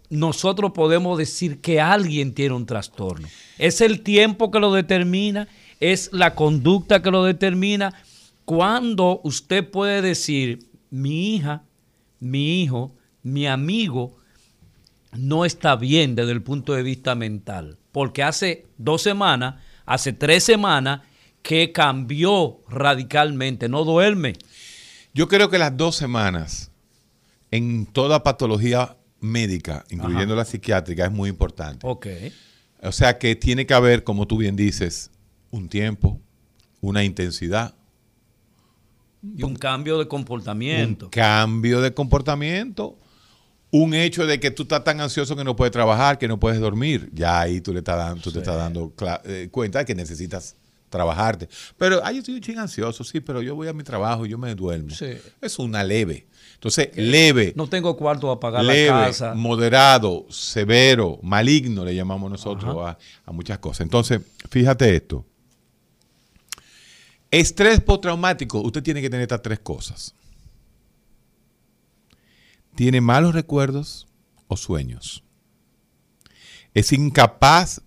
nosotros podemos decir que alguien tiene un trastorno. ¿Es el tiempo que lo determina? ¿Es la conducta que lo determina? ¿Cuándo usted puede decir, mi hija, mi hijo, mi amigo no está bien desde el punto de vista mental? Porque hace 2 semanas, hace 3 semanas que cambió radicalmente, no duerme. Yo creo que las 2 semanas en toda patología médica, incluyendo la psiquiátrica, es muy importante. Okay. O sea que tiene que haber, como tú bien dices, un tiempo, una intensidad. Y un cambio de comportamiento. Un cambio de comportamiento. Un hecho de que tú estás tan ansioso que no puedes trabajar, que no puedes dormir. Ya ahí tú te estás dando cuenta de que necesitas trabajarte. Pero, yo estoy un ching ansioso, sí, pero yo voy a mi trabajo y yo me duermo. Sí. Es una leve. Entonces, leve. No tengo cuarto para pagar leve, la casa. Moderado, severo, maligno, le llamamos nosotros a muchas cosas. Entonces, fíjate esto. Estrés postraumático, usted tiene que tener estas 3 cosas. Tiene malos recuerdos o sueños. Es incapaz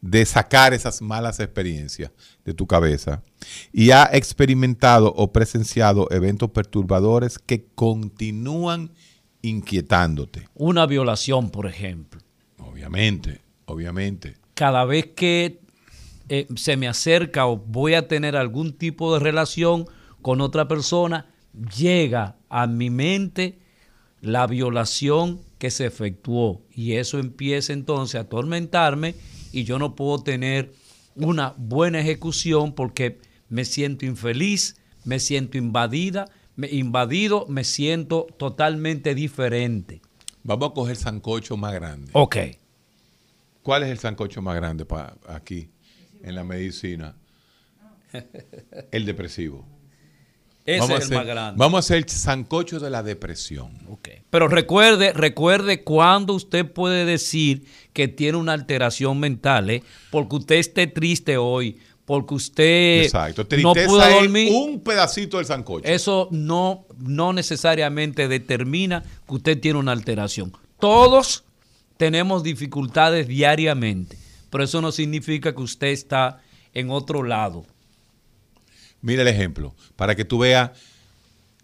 de sacar esas malas experiencias de tu cabeza. Y ha experimentado o presenciado eventos perturbadores que continúan inquietándote. Una violación, por ejemplo. Obviamente. Cada vez que se me acerca o voy a tener algún tipo de relación con otra persona, llega a mi mente la violación que se efectuó y eso empieza entonces a atormentarme y yo no puedo tener una buena ejecución porque me siento infeliz, me siento invadido, me siento totalmente diferente. Vamos a coger el sancocho más grande. Ok. ¿Cuál es el sancocho más grande aquí en la medicina? El depresivo. Ese es el más grande. Vamos a hacer el sancocho de la depresión. Okay. Pero recuerde cuando usted puede decir que tiene una alteración mental, porque usted esté triste hoy, porque usted no pudo dormir. Un pedacito del sancocho. Eso no necesariamente determina que usted tiene una alteración. Todos tenemos dificultades diariamente, pero eso no significa que usted está en otro lado. Mira el ejemplo, para que tú veas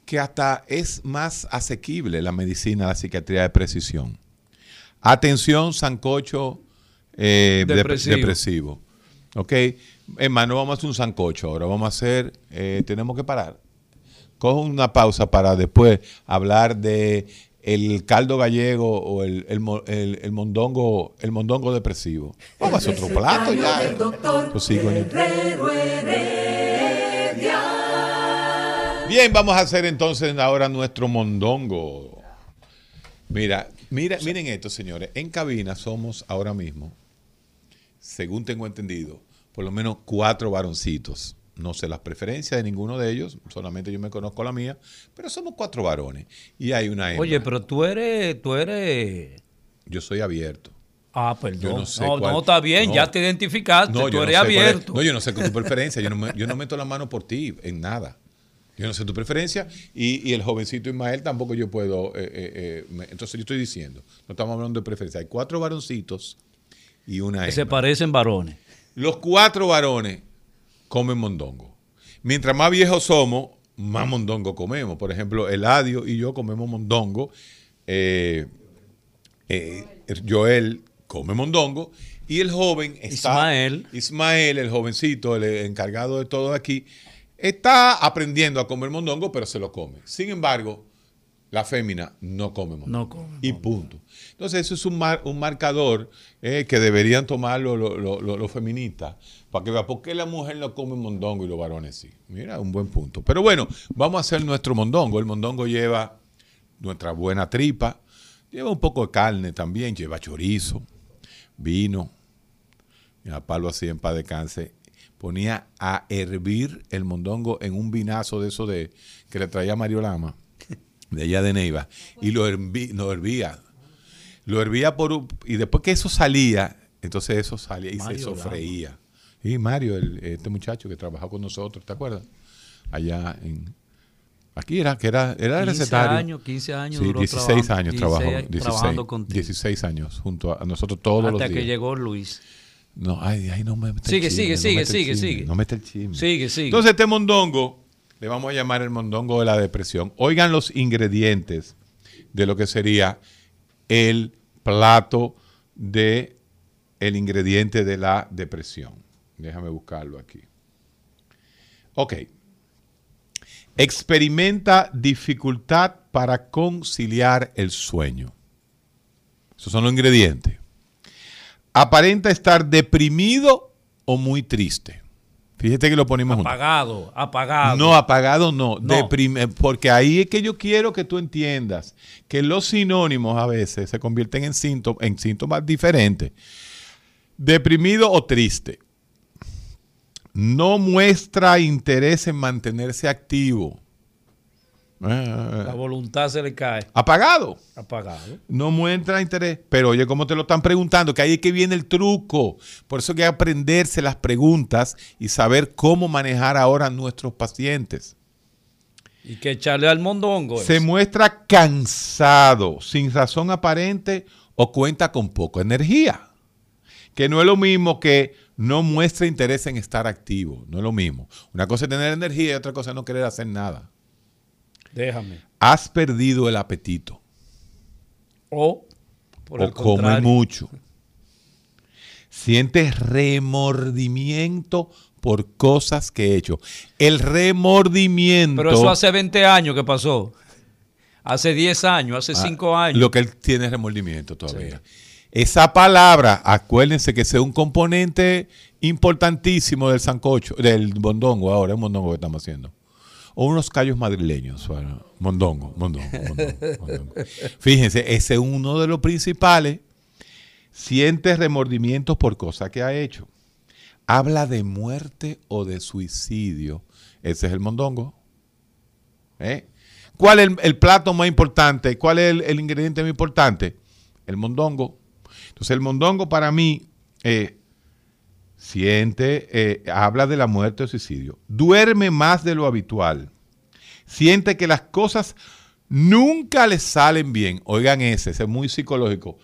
que hasta es más asequible la medicina, la psiquiatría de precisión. Atención, sancocho depresivo. Ok, hermano, vamos a hacer un sancocho ahora. Vamos a hacer, tenemos que parar. Cojo una pausa para después hablar de el caldo gallego o el mondongo depresivo. Vamos a hacer otro plato ya. Yo sigo en Bien, vamos a hacer entonces ahora nuestro mondongo. Miren esto, señores. En cabina somos ahora mismo, según tengo entendido, por lo menos 4 varoncitos. No sé las preferencias de ninguno de ellos, solamente yo me conozco la mía, pero somos 4 varones y hay una hembra. Oye, pero tú eres... Yo soy abierto. Ah, perdón. Yo no sé cuál, está bien, ya te identificaste, tú eres abierto. Yo no sé con tu preferencia, yo no meto la mano por ti en nada. Yo no sé tu preferencia y el jovencito Ismael tampoco yo puedo. Entonces yo estoy diciendo, no estamos hablando de preferencia. Hay 4 varoncitos y una hembra. Que se parecen varones. Los cuatro varones comen mondongo. Mientras más viejos somos, más mondongo comemos. Por ejemplo, Eladio y yo comemos mondongo. Joel come mondongo. Y el joven está, Ismael, el jovencito, el encargado de todo aquí, está aprendiendo a comer mondongo, pero se lo come. Sin embargo, la fémina no come mondongo. No come y punto. Entonces, eso es un marcador que deberían tomar los feministas para que vean por qué la mujer no come mondongo y los varones sí. Mira, un buen punto. Pero bueno, vamos a hacer nuestro mondongo. El mondongo lleva nuestra buena tripa, lleva un poco de carne también, lleva chorizo, vino. Mi papá lo hacía en paz de cáncer. Ponía a hervir el mondongo en un vinazo de eso de que le traía Mario Lama, de allá de Neiva, y lo hervía y después que eso salía, entonces eso salía y Mario se sofreía. Lama. Y Mario, este muchacho que trabajó con nosotros, ¿te acuerdas? Allá en... Aquí era el recetario. 15 años, sí, duró 16 años trabajó. 16 años junto a nosotros todos los días. Hasta que llegó Luis. No, ay, no me mete el chisme. Sigue. No mete el chisme. Sigue. Entonces este mondongo, le vamos a llamar el mondongo de la depresión. Oigan los ingredientes de lo que sería el plato de el ingrediente de la depresión. Déjame buscarlo aquí. Ok. Experimenta dificultad para conciliar el sueño. Esos son los ingredientes. Aparenta estar deprimido o muy triste. Fíjate que lo ponemos juntos. Apagado. No. Porque ahí es que yo quiero que tú entiendas que los sinónimos a veces se convierten en síntomas diferentes. Deprimido o triste. No muestra interés en mantenerse activo. La voluntad se le cae. Apagado. No muestra interés. Pero oye, ¿cómo te lo están preguntando? Que ahí es que viene el truco. Por eso hay que aprenderse las preguntas y saber cómo manejar ahora a nuestros pacientes. Y que echarle al mondongo. Se muestra cansado, sin razón aparente o cuenta con poca energía. Que no es lo mismo que no muestra interés en estar activo. No es lo mismo. Una cosa es tener energía y otra cosa es no querer hacer nada. Déjame. Has perdido el apetito. O comes mucho. Sientes remordimiento por cosas que he hecho. El remordimiento... Pero eso hace 20 años que pasó. Hace 10 años, hace 5 años. Lo que él tiene es remordimiento todavía. Sí. Esa palabra, acuérdense que es un componente importantísimo del sancocho, del mondongo ahora, es un mondongo que estamos haciendo. O unos callos madrileños, mondongo. Fíjense, ese es uno de los principales. Siente remordimientos por cosas que ha hecho. Habla de muerte o de suicidio. Ese es el mondongo. ¿Cuál es el plato más importante? ¿Cuál es el ingrediente más importante? El mondongo. Entonces el mondongo para mí habla de la muerte o suicidio. Duerme más de lo habitual. Siente que las cosas nunca le salen bien. Oigan ese es muy psicológico.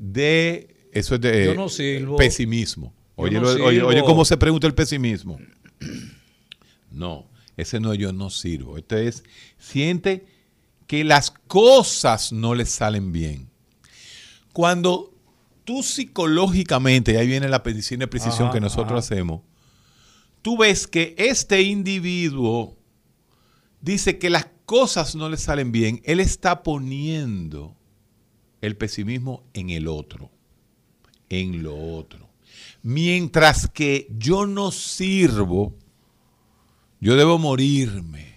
Eso es de pesimismo. Oye, ¿cómo se pregunta el pesimismo? No, ese no, yo no sirvo. Este es, siente que las cosas no le salen bien. Cuando... Tú psicológicamente, y ahí viene la medicina de precisión que nosotros hacemos, tú ves que este individuo dice que las cosas no le salen bien. Él está poniendo el pesimismo en el otro, en lo otro. Mientras que yo no sirvo, yo debo morirme.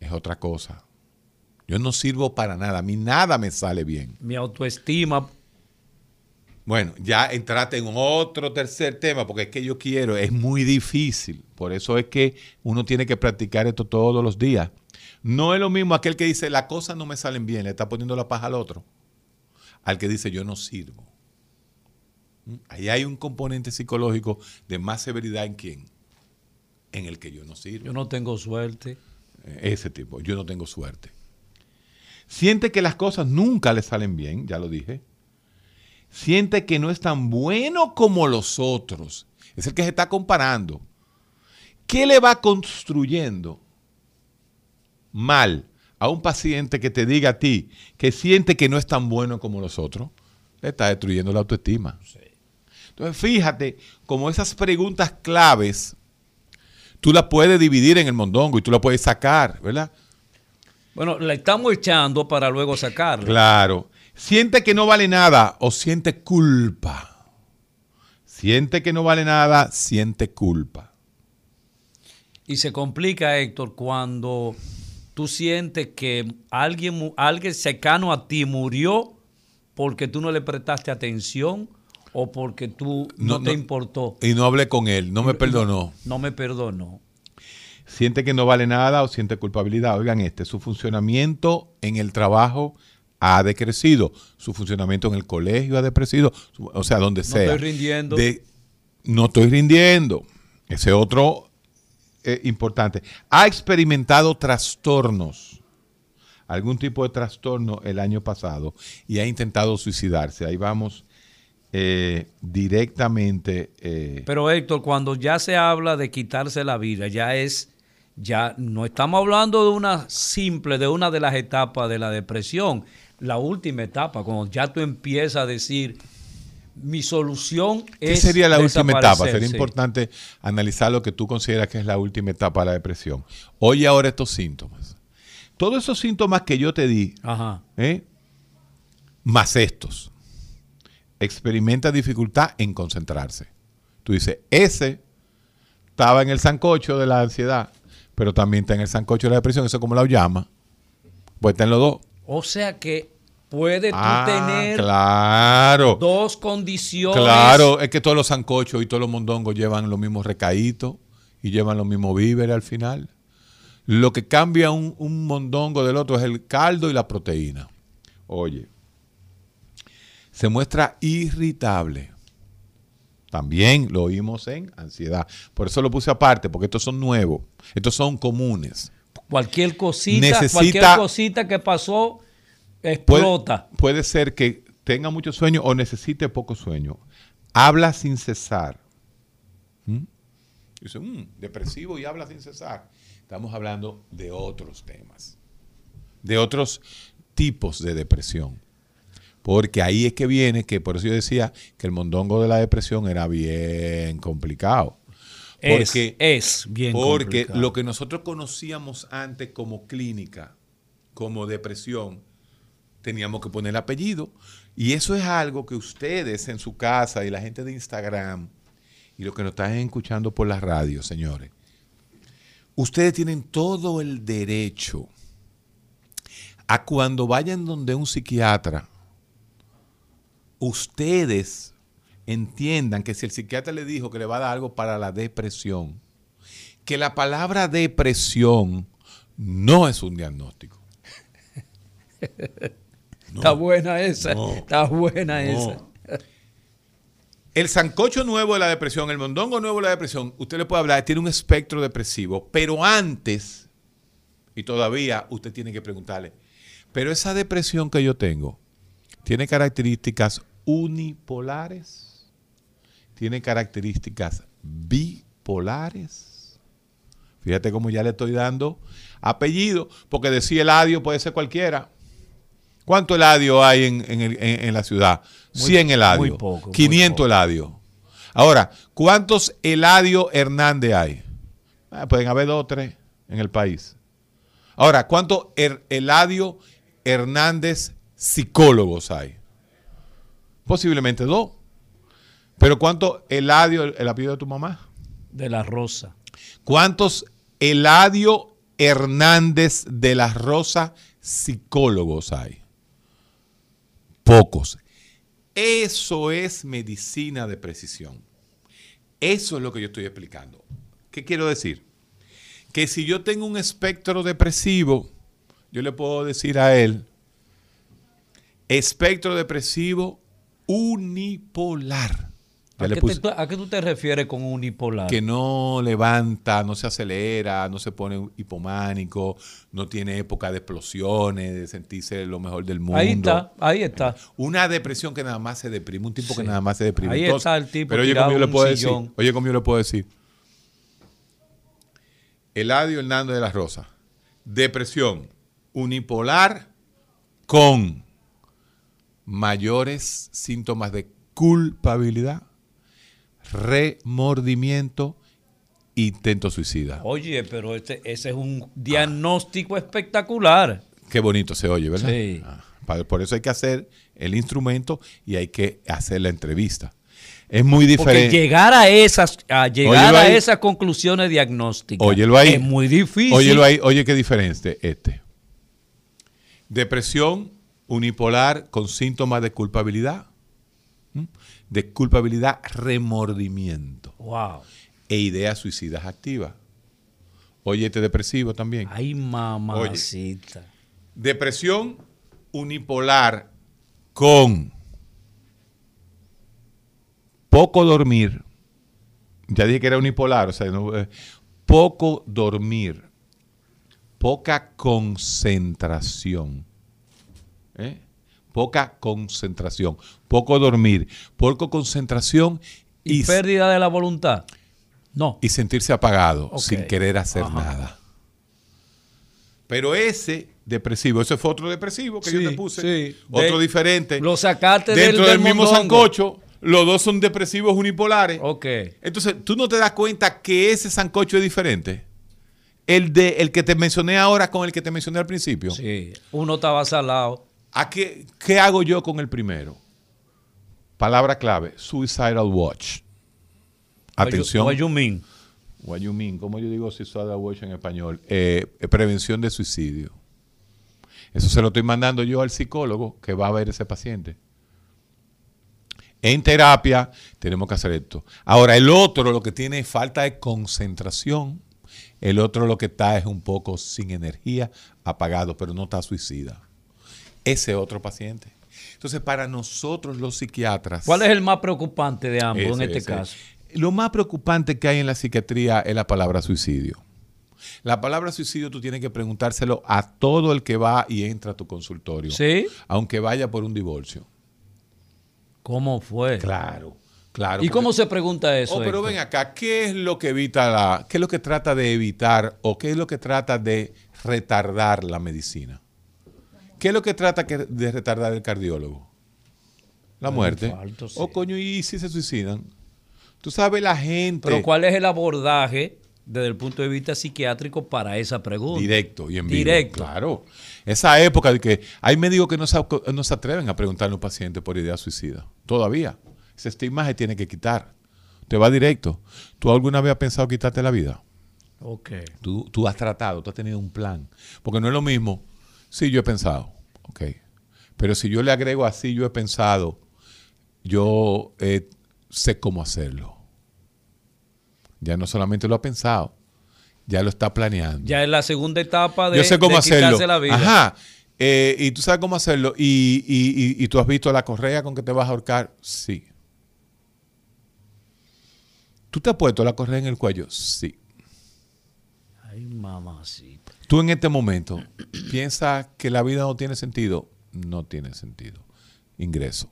Es otra cosa. Yo no sirvo para nada. A mí nada me sale bien. Mi autoestima... Bueno, ya entraste en otro tercer tema, porque es que yo quiero, es muy difícil. Por eso es que uno tiene que practicar esto todos los días. No es lo mismo aquel que dice, las cosas no me salen bien, le está poniendo la paja al otro, al que dice, yo no sirvo. Ahí hay un componente psicológico de más severidad en quién, en el que yo no sirvo. Yo no tengo suerte. Ese tipo, yo no tengo suerte. Siente que las cosas nunca le salen bien, ya lo dije. siente que no es tan bueno como los otros, es el que se está comparando. ¿Qué le va construyendo mal a un paciente que te diga a ti que siente que no es tan bueno como los otros? Le está destruyendo la autoestima. Sí. Entonces, fíjate, como esas preguntas claves, tú las puedes dividir en el mondongo y tú las puedes sacar, ¿verdad? Bueno, la estamos echando para luego sacarla. Claro. Siente que no vale nada o siente culpa. Siente que no vale nada, siente culpa. Y se complica, Héctor, cuando tú sientes que alguien cercano a ti murió porque tú no le prestaste atención o porque tú no te importó. Y no hablé con él, no me perdonó. No me perdonó. Siente que no vale nada o siente culpabilidad. Oigan, su funcionamiento en el trabajo ha decrecido, su funcionamiento en el colegio ha decrecido, o sea, donde sea. No estoy rindiendo. No estoy rindiendo. Ese otro importante. Ha experimentado trastornos. Algún tipo de trastorno el año pasado y ha intentado suicidarse. Ahí vamos directamente. Pero Héctor, cuando ya se habla de quitarse la vida, ya no estamos hablando de una de las etapas de la depresión, la última etapa, cuando ya tú empiezas a decir, mi solución es ¿qué sería la última etapa? Sería importante analizar lo que tú consideras que es la última etapa de la depresión. Oye ahora estos síntomas. Todos esos síntomas que yo te di, más estos, experimenta dificultad en concentrarse. Tú dices, ese estaba en el sancocho de la ansiedad, pero también está en el sancocho de la depresión, eso es como la llama. Pues está en los dos. O sea que puedes tú tener dos condiciones. Claro, es que todos los sancochos y todos los mondongos llevan los mismos recaítos y llevan los mismos víveres al final. Lo que cambia un mondongo del otro es el caldo y la proteína. Oye, se muestra irritable. También lo oímos en ansiedad. Por eso lo puse aparte, porque estos son nuevos. Estos son comunes. Cualquier cosita que pasó explota. Puede ser que tenga mucho sueño o necesite poco sueño. Habla sin cesar. Dice, depresivo y habla sin cesar. Estamos hablando de otros temas, de otros tipos de depresión. Porque ahí es que viene, que por eso yo decía que el mondongo de la depresión era bien complicado. Porque lo que nosotros conocíamos antes como clínica, como depresión, teníamos que poner apellido. Y eso es algo que ustedes en su casa y la gente de Instagram y los que nos están escuchando por las radios, señores, ustedes tienen todo el derecho a cuando vayan donde un psiquiatra, ustedes entiendan que si el psiquiatra le dijo que le va a dar algo para la depresión, que la palabra depresión no es un diagnóstico. No, está buena esa, está buena esa. El sancocho nuevo de la depresión, el mondongo nuevo de la depresión, usted le puede hablar, tiene un espectro depresivo, pero antes, y todavía usted tiene que preguntarle, ¿pero esa depresión que yo tengo tiene características unipolares? ¿Tiene características bipolares? Fíjate cómo ya le estoy dando apellido, porque decía Eladio puede ser cualquiera. ¿Cuánto Eladio hay en la ciudad? 100 Eladio. Muy poco. 500 Eladio. Ahora, ¿cuántos Eladio Hernández hay? Pueden haber 2 o 3 en el país. Ahora, ¿cuántos Eladio Hernández psicólogos hay? Posiblemente 2. Pero ¿cuántos Eladio, el apellido de tu mamá? De la Rosa. ¿Cuántos Eladio Hernández de la Rosa psicólogos hay? Pocos. Eso es medicina de precisión. Eso es lo que yo estoy explicando. ¿Qué quiero decir? Que si yo tengo un espectro depresivo, yo le puedo decir a él, espectro depresivo unipolar. ¿A qué tú te refieres con unipolar? Que no levanta, no se acelera, no se pone hipománico, no tiene época de explosiones, de sentirse lo mejor del mundo. Ahí está, ahí está. Una depresión que nada más se deprime, un tipo sí. que nada más se deprime. Ahí entonces, está el tipo. Pero oye, como yo le puedo decir, oye, como yo le puedo decir. Eladio Hernández de la Rosa. Depresión unipolar con mayores síntomas de culpabilidad, remordimiento, intento suicida. Oye, pero ese es un diagnóstico espectacular. Qué bonito se oye, ¿verdad? Sí. Por eso hay que hacer el instrumento y hay que hacer la entrevista. Es muy diferente. Porque llegar a esas conclusiones diagnósticas es muy difícil. Óyelo ahí, oye qué diferente este. Depresión unipolar con síntomas de culpabilidad. De culpabilidad, remordimiento. Wow. E ideas suicidas activas. Oye, este depresivo también. Ay, mamacita. Oye, depresión unipolar con poco dormir. Ya dije que era unipolar, o sea, no, poco dormir, poca concentración. Poca concentración, poco dormir, poco concentración y pérdida de la voluntad. No. Y sentirse apagado, sin querer hacer nada. Pero ese depresivo, ese fue otro depresivo que yo te puse, otro diferente. Lo sacaste dentro del mismo sancocho. Los dos son depresivos unipolares. Ok. Entonces, tú no te das cuenta que ese sancocho es diferente. El que te mencioné ahora con el que te mencioné al principio. Sí. Uno estaba salado. ¿Qué hago yo con el primero? Palabra clave, suicidal watch. Atención. What you mean? What you mean? ¿Cómo yo digo suicidal watch en español? Prevención de suicidio. Eso se lo estoy mandando yo al psicólogo que va a ver ese paciente. En terapia tenemos que hacer esto. Ahora, el otro lo que tiene es falta de concentración. El otro lo que está es un poco sin energía, apagado, pero no está suicida. Ese otro paciente. Entonces, para nosotros los psiquiatras... ¿Cuál es el más preocupante de ambos en este caso? Lo más preocupante que hay en la psiquiatría es la palabra suicidio. La palabra suicidio tú tienes que preguntárselo a todo el que va y entra a tu consultorio. Sí. Aunque vaya por un divorcio. ¿Cómo fue? Claro, claro. ¿Y cómo se pregunta eso? Oh, pero ven acá, ¿qué es lo que evita qué es lo que trata de evitar o qué es lo que trata de retardar la medicina? ¿Qué es lo que trata de retardar el cardiólogo? La muerte. Infarto, sí. Oh, coño, ¿y si se suicidan? Tú sabes la gente... Pero ¿cuál es el abordaje desde el punto de vista psiquiátrico para esa pregunta? Directo y en vivo. Directo. Claro. Esa época de que hay médicos que no se atreven a preguntarle a un paciente por idea suicida. Todavía. Ese estigma se tiene que quitar. Te va directo. ¿Tú alguna vez has pensado quitarte la vida? Ok. Tú has tratado, tú has tenido un plan. Porque no es lo mismo... Sí, yo he pensado, ok. Pero si yo le agrego así, yo he pensado, yo sé cómo hacerlo. Ya no solamente lo ha pensado, ya lo está planeando. Ya es la segunda etapa de, yo sé cómo hacerlo. Quitarse la vida. Ajá, y tú sabes cómo hacerlo. ¿Y tú has visto la correa con que te vas a ahorcar? Sí. ¿Tú te has puesto la correa en el cuello? Sí. Ay, mamacita. Tú en este momento piensas que la vida no tiene sentido. No tiene sentido. Ingreso.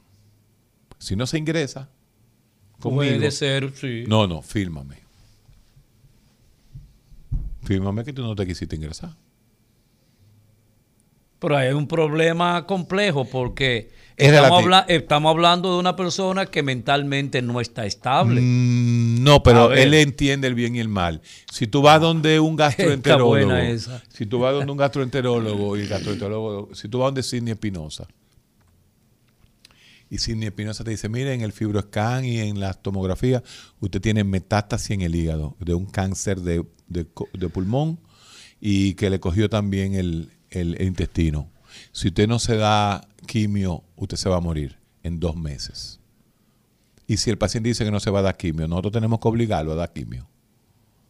Si no se ingresa, conmigo. Puede ser, sí. No, fírmame. Fírmame que tú no te quisiste ingresar. Pero hay un problema complejo porque estamos hablando de una persona que mentalmente no está estable. No, pero él entiende el bien y el mal. Si tú vas donde un gastroenterólogo, y el gastroenterólogo, si tú vas donde Sidney Espinosa, y Sidney Espinosa te dice, mire, en el fibroscan y en la tomografía, usted tiene metástasis en el hígado de un cáncer de pulmón y que le cogió también el intestino. Si usted no se da quimio, usted se va a morir en 2 meses. Y si el paciente dice que no se va a dar quimio, nosotros tenemos que obligarlo a dar quimio.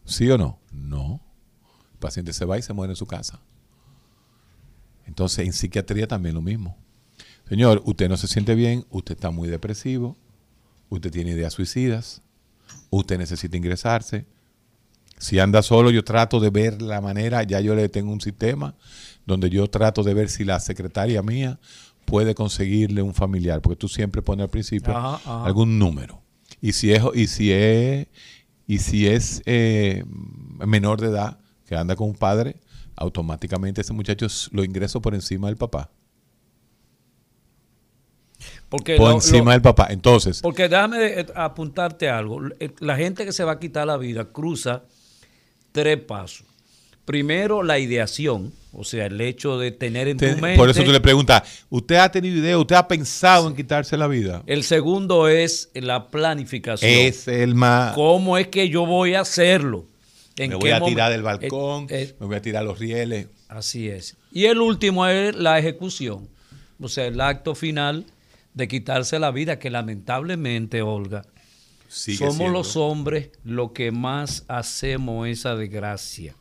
¿Sí o no? No. El paciente se va y se muere en su casa. Entonces, en psiquiatría también lo mismo. Señor, usted no se siente bien, usted está muy depresivo, usted tiene ideas suicidas, usted necesita ingresarse. Si anda solo, yo trato de ver la manera, ya yo le tengo un sistema donde yo trato de ver si la secretaria mía puede conseguirle un familiar, porque tú siempre pones al principio algún número. Y si es menor de edad, que anda con un padre, automáticamente ese muchacho lo ingreso por encima del papá. Porque por encima del papá. Entonces, porque déjame apuntarte algo. La gente que se va a quitar la vida cruza tres pasos. Primero, la ideación, o sea, el hecho de tener en tu mente. Por eso tú le preguntas, ¿usted ha tenido idea? ¿Usted ha pensado en quitarse la vida? El segundo es la planificación. Es el más. ¿Cómo es que yo voy a hacerlo? ¿En me voy a tirar del balcón, me voy a tirar los rieles? Así es. Y el último es la ejecución, o sea, el acto final de quitarse la vida, que lamentablemente, Olga, somos los hombres los que más hacemos esa desgracia.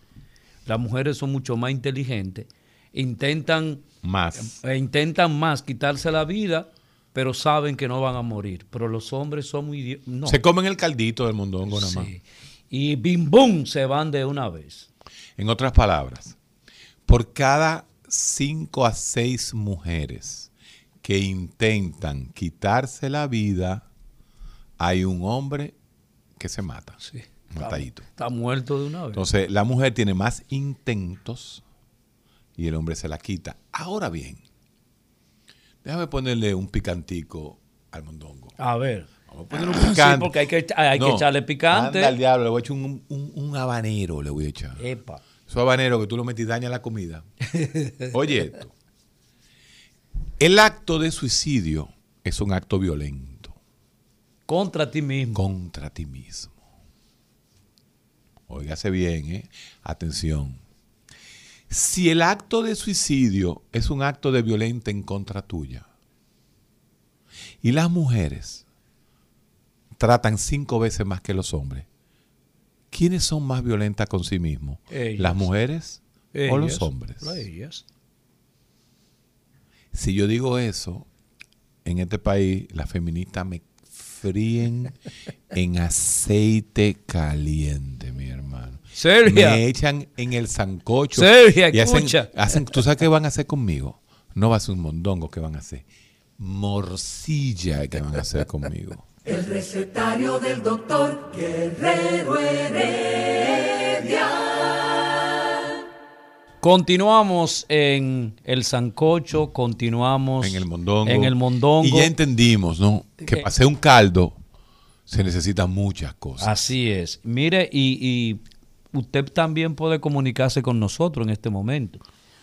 Las mujeres son mucho más inteligentes, intentan más quitarse la vida, pero saben que no van a morir. Pero los hombres son muy no. Se comen el caldito del mondongo nada más. Y bim bum, se van de una vez. En otras palabras, por cada 5 a 6 mujeres que intentan quitarse la vida, hay un hombre que se mata. Sí. Está muerto de una vez. Entonces, la mujer tiene más intentos y el hombre se la quita. Ahora bien, déjame ponerle un picantico al mondongo. A ver. Vamos a ponerle un picante. Sí, porque hay que echarle picante. Anda al diablo, le voy a echar un habanero, le voy a echar. Epa. Eso habanero que tú lo metes daña la comida. Oye esto. El acto de suicidio es un acto violento. Contra ti mismo. Contra ti mismo. Óigase bien, atención. Si el acto de suicidio es un acto de violencia en contra tuya, y las mujeres tratan 5 veces más que los hombres, ¿quiénes son más violentas con sí mismos? Ellas. ¿Las mujeres ellas, o los hombres? Ellas. Si yo digo eso, en este país las feministas me fríen en aceite caliente, mi hermano. Sergio. Me echan en el sancocho. Sergio, y hacen, ¿tú sabes qué van a hacer conmigo? No va a ser un mondongo que van a hacer. Morcilla que van a hacer conmigo. El recetario del doctor Guerrero Heredia. Continuamos en el sancocho, continuamos en el mondongo. Y ya entendimos, ¿no? Que para hacer un caldo se necesitan muchas cosas. Así es. Mire, y usted también puede comunicarse con nosotros en este momento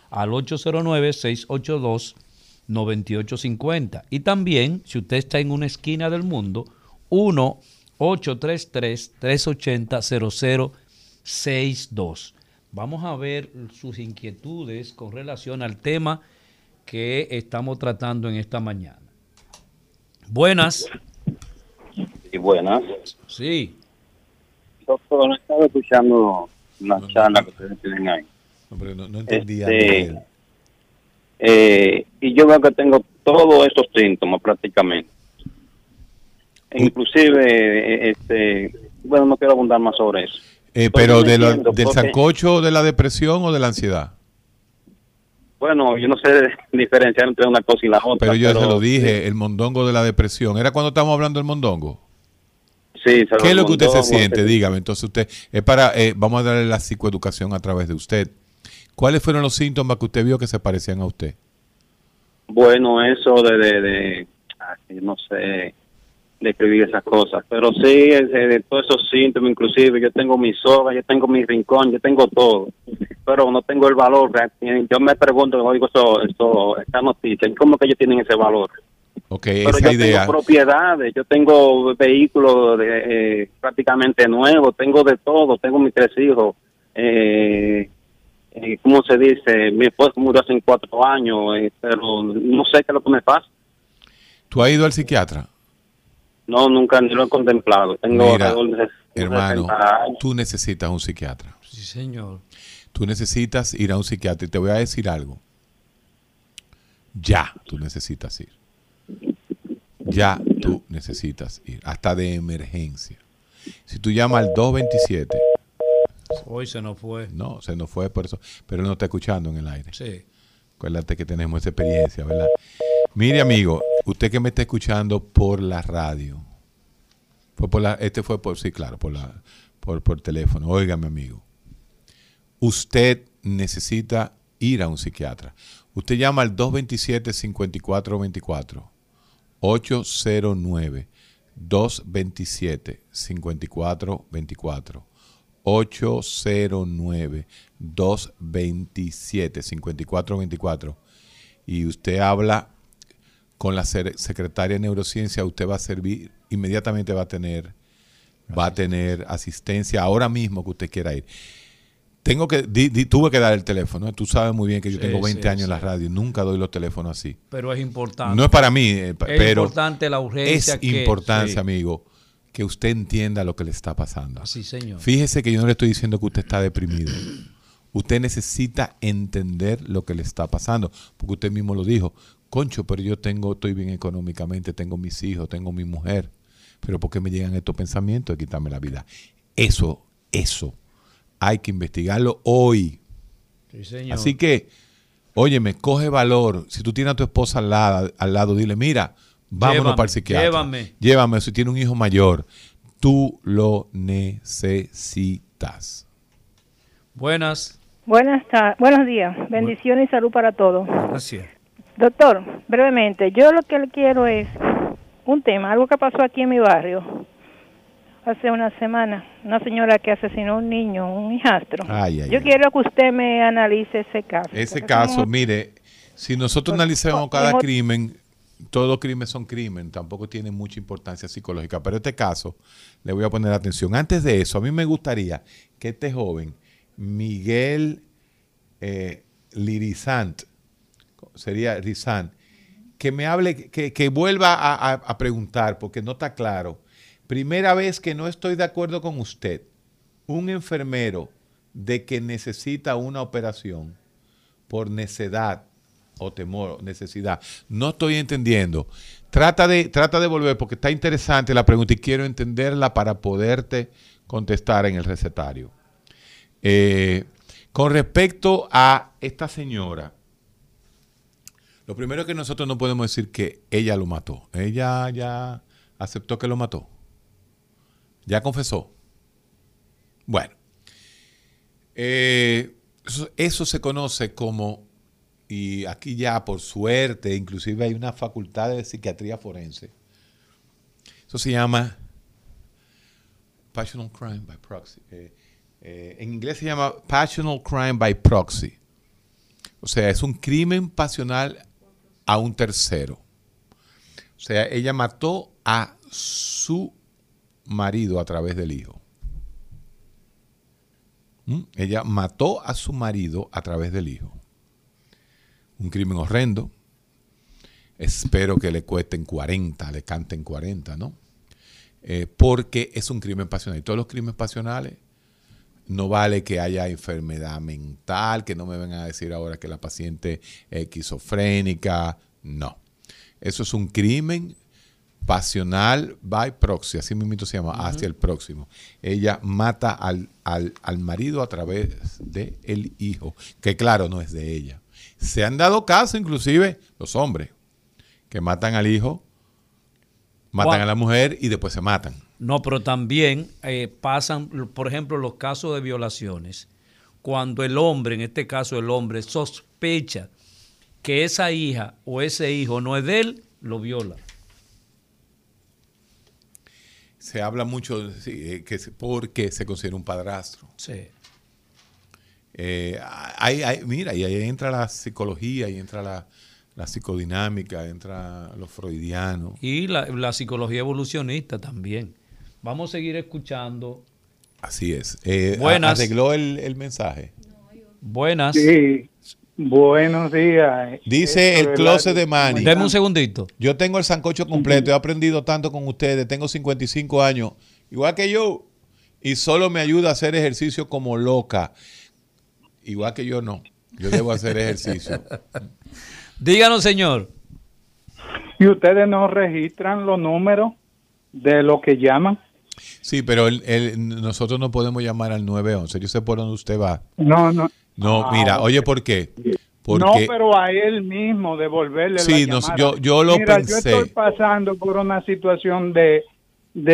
al 809-682-9850. Y también, si usted está en una esquina del mundo, 1-833-380-0062. Vamos a ver sus inquietudes con relación al tema que estamos tratando en esta mañana. Buenas. Sí, buenas. Sí. Doctor, no estaba escuchando la charla que ustedes tienen ahí. No entendía. Y yo veo que tengo todos estos síntomas prácticamente. Inclusive, bueno, no quiero abundar más sobre eso. Pero ¿del sancocho, de la depresión o de la ansiedad? Bueno, yo no sé diferenciar entre una cosa y la otra. Pero yo se lo dije, el mondongo de la depresión. ¿Era cuando estábamos hablando del mondongo? Sí. ¿Qué es lo que usted se siente? Dígame. Entonces usted, vamos a darle la psicoeducación a través de usted. ¿Cuáles fueron los síntomas que usted vio que se parecían a usted? Bueno, eso no sé describir esas cosas, pero sí, de todos esos síntomas, inclusive yo tengo mi soga, yo tengo mi rincón, yo tengo todo, pero no tengo el valor. Yo me pregunto, oigo estas noticias, ¿cómo que ellos tienen ese valor? Okay, pero esa yo idea. Tengo propiedades, yo tengo vehículos prácticamente nuevos, tengo de todo, tengo mis 3 hijos, ¿cómo se dice? Mi esposo murió hace 4 años, pero no sé qué es lo que me pasa. ¿Tú has ido al psiquiatra? No, nunca ni lo he contemplado. Tengo alrededor de, hermano, tú necesitas un psiquiatra. Sí, señor. Tú necesitas ir a un psiquiatra. Y te voy a decir algo. Ya tú necesitas ir. Ya tú necesitas ir, hasta de emergencia. Si tú llamas al 227... Hoy se nos fue. No, se nos fue por eso, pero no está escuchando en el aire. Sí. Acuérdate que tenemos esa experiencia, ¿verdad? Mire, amigo, usted que me está escuchando por la radio. Por teléfono. Óigame, amigo. Usted necesita ir a un psiquiatra. Usted llama al 227-5424. 809-227-5424. 809-227-5424. Y usted habla con la secretaria de Neurociencia. Usted va a servir, inmediatamente va a tener asistencia ahora mismo que usted quiera ir. Tuve que dar el teléfono. Tú sabes muy bien que yo tengo 20 años en la radio. Nunca doy los teléfonos así. Pero es importante. No es para mí, pero importante la urgencia. Es importante, amigo, que usted entienda lo que le está pasando. Así, señor. Fíjese que yo no le estoy diciendo que usted está deprimido. Usted necesita entender lo que le está pasando, porque usted mismo lo dijo. Concho, pero yo estoy bien económicamente, tengo mis hijos, tengo mi mujer, pero ¿por qué me llegan estos pensamientos de quitarme la vida? Eso hay que investigarlo hoy. Sí, señor. Así que, óyeme, coge valor. Si tú tienes a tu esposa al lado, dile, mira, vámonos para el psiquiatra. Llévame. Si tiene un hijo mayor, tú lo necesitas. Buenos días. Bendiciones y salud para todos. Gracias. Doctor, brevemente, yo lo que le quiero es un tema, algo que pasó aquí en mi barrio hace una semana, una señora que asesinó a un niño, un hijastro. Yo quiero que usted me analice ese caso. Ese caso, mire, si nosotros analizamos cada crimen... Todos los crímenes son crímenes, tampoco tienen mucha importancia psicológica, pero este caso le voy a poner atención. Antes de eso, a mí me gustaría que este joven, Miguel Rizant, que me hable, que vuelva a preguntar, porque no está claro. Primera vez que no estoy de acuerdo con usted, un enfermero de que necesita una operación por necedad, o temor, necesidad. No estoy entendiendo. Trata de volver porque está interesante la pregunta y quiero entenderla para poderte contestar en el recetario. Con respecto a esta señora, lo primero es que nosotros no podemos decir que ella lo mató. Ella ya aceptó que lo mató. Ya confesó. Bueno. Eso se conoce como... Y aquí ya, por suerte, inclusive hay una facultad de psiquiatría forense. Eso se llama Passional Crime by Proxy. En inglés se llama Passional Crime by Proxy. O sea, es un crimen pasional a un tercero. O sea, ella mató a su marido a través del hijo. Ella mató a su marido a través del hijo. Un crimen horrendo. Espero que le cuesten 40, le canten 40, ¿no? Porque es un crimen pasional. Y todos los crímenes pasionales, no vale que haya enfermedad mental, que no me vengan a decir ahora que la paciente es esquizofrénica. No. Eso es un crimen pasional by proxy. Así mismo se llama, hacia el próximo. Ella mata al marido a través del hijo, que claro, no es de ella. Se han dado casos, inclusive, los hombres, que matan al hijo, matan a la mujer y después se matan. No, pero también pasan, por ejemplo, los casos de violaciones. Cuando el hombre, en este caso el hombre, sospecha que esa hija o ese hijo no es de él, lo viola. Se habla mucho porque se considera un padrastro. Sí. Mira, y ahí entra la psicología, ahí entra la psicodinámica, entra los freudianos. Y la psicología evolucionista también. Vamos a seguir escuchando. Así es. Buenas. ¿Arregló el mensaje? Buenas. Sí. Buenos días. Dice el closet de Manny. Deme un segundito. Yo tengo el sancocho completo, he aprendido tanto con ustedes, tengo 55 años, igual que yo, y solo me ayuda a hacer ejercicio como loca. Igual que yo no. Yo debo hacer ejercicio. Díganos, señor. y ustedes no registran los números de lo que llaman. Sí, pero nosotros no podemos llamar al 911. Yo sé por dónde usted va. No, mira, oye, ¿por qué? Porque, no, pero a él mismo devolverle la llamada. Yo lo pensé. Yo estoy pasando por una situación de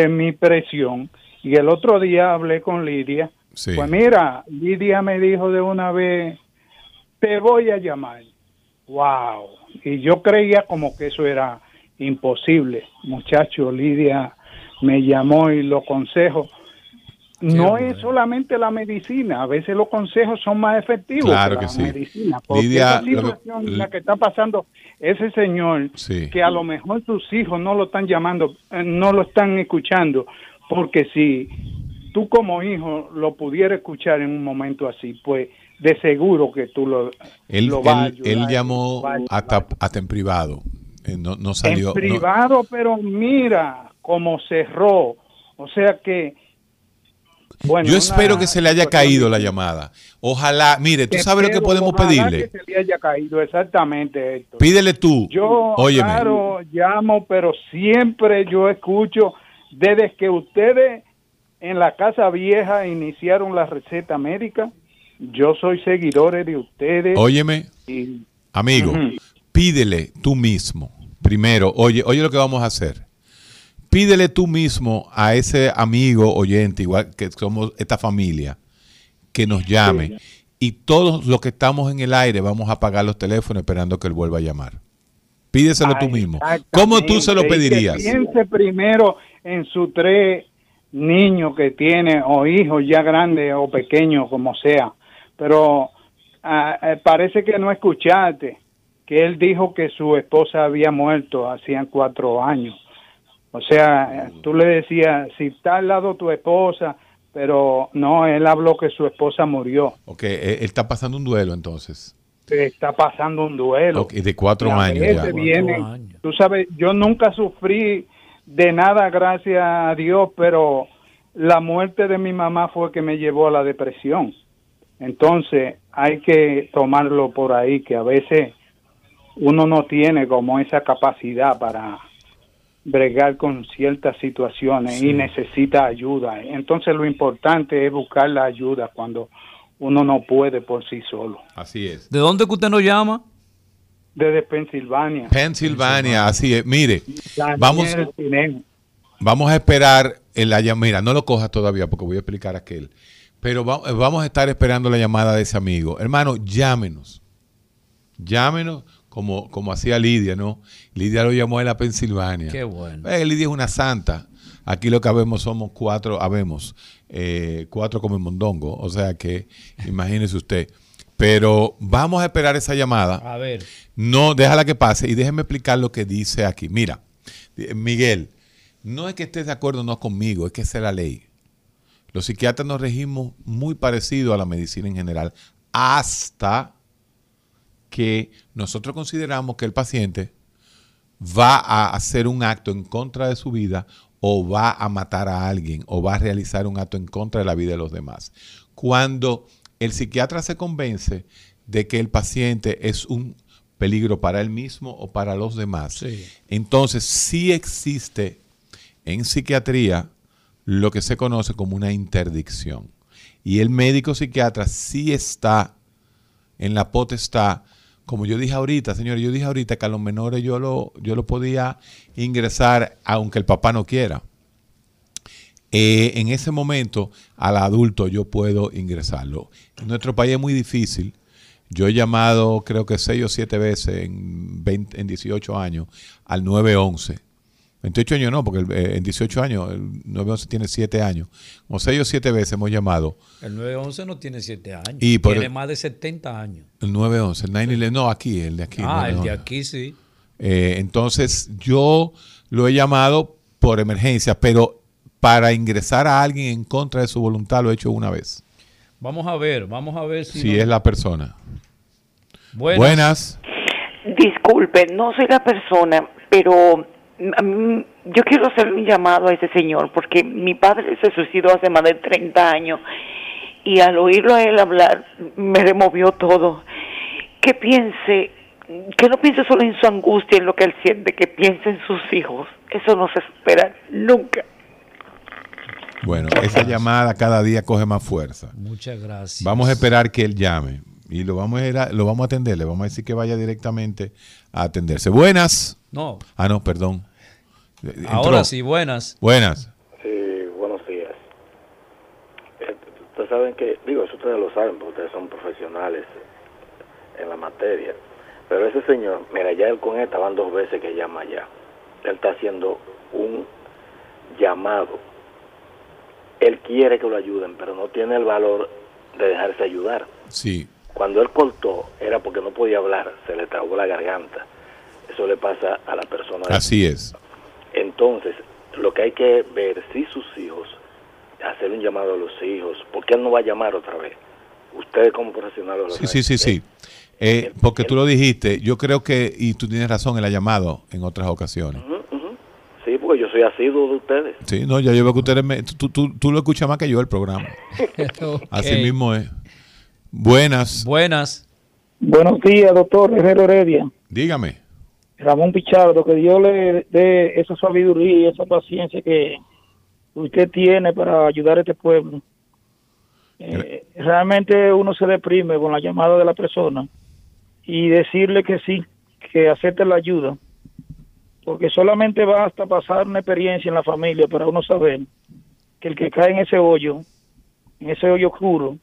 mi presión. Y el otro día hablé con Lidia. Sí. Pues mira, Lidia me dijo de una vez, te voy a llamar. ¡Wow! Y yo creía como que eso era imposible. Muchacho, Lidia me llamó y los consejos. No es solamente la medicina, a veces los consejos son más efectivos que la medicina. Porque Lidia, situación en la que está pasando ese señor, que a lo mejor sus hijos no lo están llamando, no lo están escuchando, porque si tú como hijo lo pudieras escuchar en un momento así, pues de seguro que tú lo vas a ayudar. Él llamó hasta en privado, no salió. En privado, no. Pero mira cómo cerró, o sea que... Bueno, yo espero que se le haya caído la llamada. Ojalá, mire, tú sabes lo que podemos pedirle. Que se le haya caído, exactamente esto. Pídele tú. Yo, óyeme. Claro, llamo, pero siempre yo escucho, desde que ustedes en la Casa Vieja iniciaron la receta médica, yo soy seguidor de ustedes. Óyeme, amigo, pídele tú mismo. Primero, oye lo que vamos a hacer. Pídele tú mismo a ese amigo oyente, igual que somos esta familia, que nos llame. Y todos los que estamos en el aire vamos a apagar los teléfonos esperando que él vuelva a llamar. Pídeselo tú mismo. ¿Cómo tú se lo pedirías? Que piense primero en sus 3 niños que tiene, o hijos ya grandes o pequeños, como sea. Pero parece que no escuchaste que él dijo que su esposa había muerto hacían 4 años. O sea, tú le decías, si está al lado tu esposa, pero no, él habló que su esposa murió. Ok, él está pasando un duelo entonces. Está pasando un duelo. Okay, de 4 años ya. Tú sabes, yo nunca sufrí de nada, gracias a Dios, pero la muerte de mi mamá fue que me llevó a la depresión. Entonces, hay que tomarlo por ahí, que a veces uno no tiene como esa capacidad para... bregar con ciertas situaciones y necesita ayuda. Entonces lo importante es buscar la ayuda cuando uno no puede por sí solo. Así es. ¿De dónde que usted nos llama? Desde Pensilvania. Pensilvania, así es. Mire, vamos a esperar la llamada. Mira, no lo cojas todavía porque voy a explicar aquel. Pero vamos a estar esperando la llamada de ese amigo. Hermano, llámenos. Llámenos. Como hacía Lidia, ¿no? Lidia lo llamó de la Pensilvania. Qué bueno. Lidia es una santa. Aquí lo que habemos somos 4, habemos 4 como el mondongo. O sea que, imagínese usted. Pero vamos a esperar esa llamada. A ver. No, déjala que pase y déjeme explicar lo que dice aquí. Mira, Miguel, no es que estés de acuerdo o no conmigo, es que esa es la ley. Los psiquiatras nos regimos muy parecido a la medicina en general, hasta... que nosotros consideramos que el paciente va a hacer un acto en contra de su vida o va a matar a alguien o va a realizar un acto en contra de la vida de los demás. Cuando el psiquiatra se convence de que el paciente es un peligro para él mismo o para los demás, entonces sí existe en psiquiatría lo que se conoce como una interdicción. Y el médico psiquiatra sí está en la potestad. Como yo dije ahorita, señores, yo dije ahorita que a los menores yo lo podía ingresar aunque el papá no quiera. En ese momento, al adulto yo puedo ingresarlo. En nuestro país es muy difícil. Yo he llamado creo que 6 o 7 veces en 18 años al 911. 28 años no, porque en 18 años, el 911 tiene 7 años. Como 6 o 7 veces hemos llamado. El 911 no tiene 7 años, tiene más de 70 años. El 911, el 911, no, aquí, el de aquí. Ah, el de aquí sí. Entonces, yo lo he llamado por emergencia, pero para ingresar a alguien en contra de su voluntad lo he hecho una vez. Vamos a ver si es la persona. Buenas. Disculpen, no soy la persona, pero... yo quiero hacer un llamado a ese señor porque mi padre se suicidó hace más de 30 años y al oírlo a él hablar me removió todo. Que piense que no piense solo en su angustia, en lo que él siente, que piense en sus hijos. Eso no se espera nunca. Bueno, esa llamada cada día coge más fuerza. Muchas gracias. Vamos a esperar que él llame y lo vamos a atender. Le vamos a decir que vaya directamente a atenderse. Buenas. No. Ah, no, perdón. Entró. Ahora sí, buenas. Buenas. Sí, buenos días. Ustedes saben que, digo, eso ustedes lo saben porque ustedes son profesionales en la materia. Pero ese señor, mira, ya él con esta van dos veces que llama ya. Él está haciendo un llamado. Él quiere que lo ayuden, pero no tiene el valor de dejarse ayudar. Sí. Cuando él cortó, era porque no podía hablar, se le trabó la garganta. Eso le pasa a la persona. Así es. Entonces, lo que hay que ver, si sus hijos, hacer un llamado a los hijos, porque él no va a llamar otra vez. Ustedes como profesionales... Sí. Porque tú lo dijiste, yo creo que, y tú tienes razón, él ha llamado en otras ocasiones. Sí, porque yo soy asiduo de ustedes. Sí, no, ya yo veo que ustedes... Tú lo escuchas más que yo el programa. Okay. Así mismo es. Buenas. Buenas. Buenos días, doctor Guerrero Heredia. Dígame. Ramón Pichardo, que Dios le dé esa sabiduría y esa paciencia que usted tiene para ayudar a este pueblo. Realmente uno se deprime con la llamada de la persona y decirle que sí, que acepte la ayuda. Porque solamente basta pasar una experiencia en la familia para uno saber que el que cae en ese hoyo oscuro,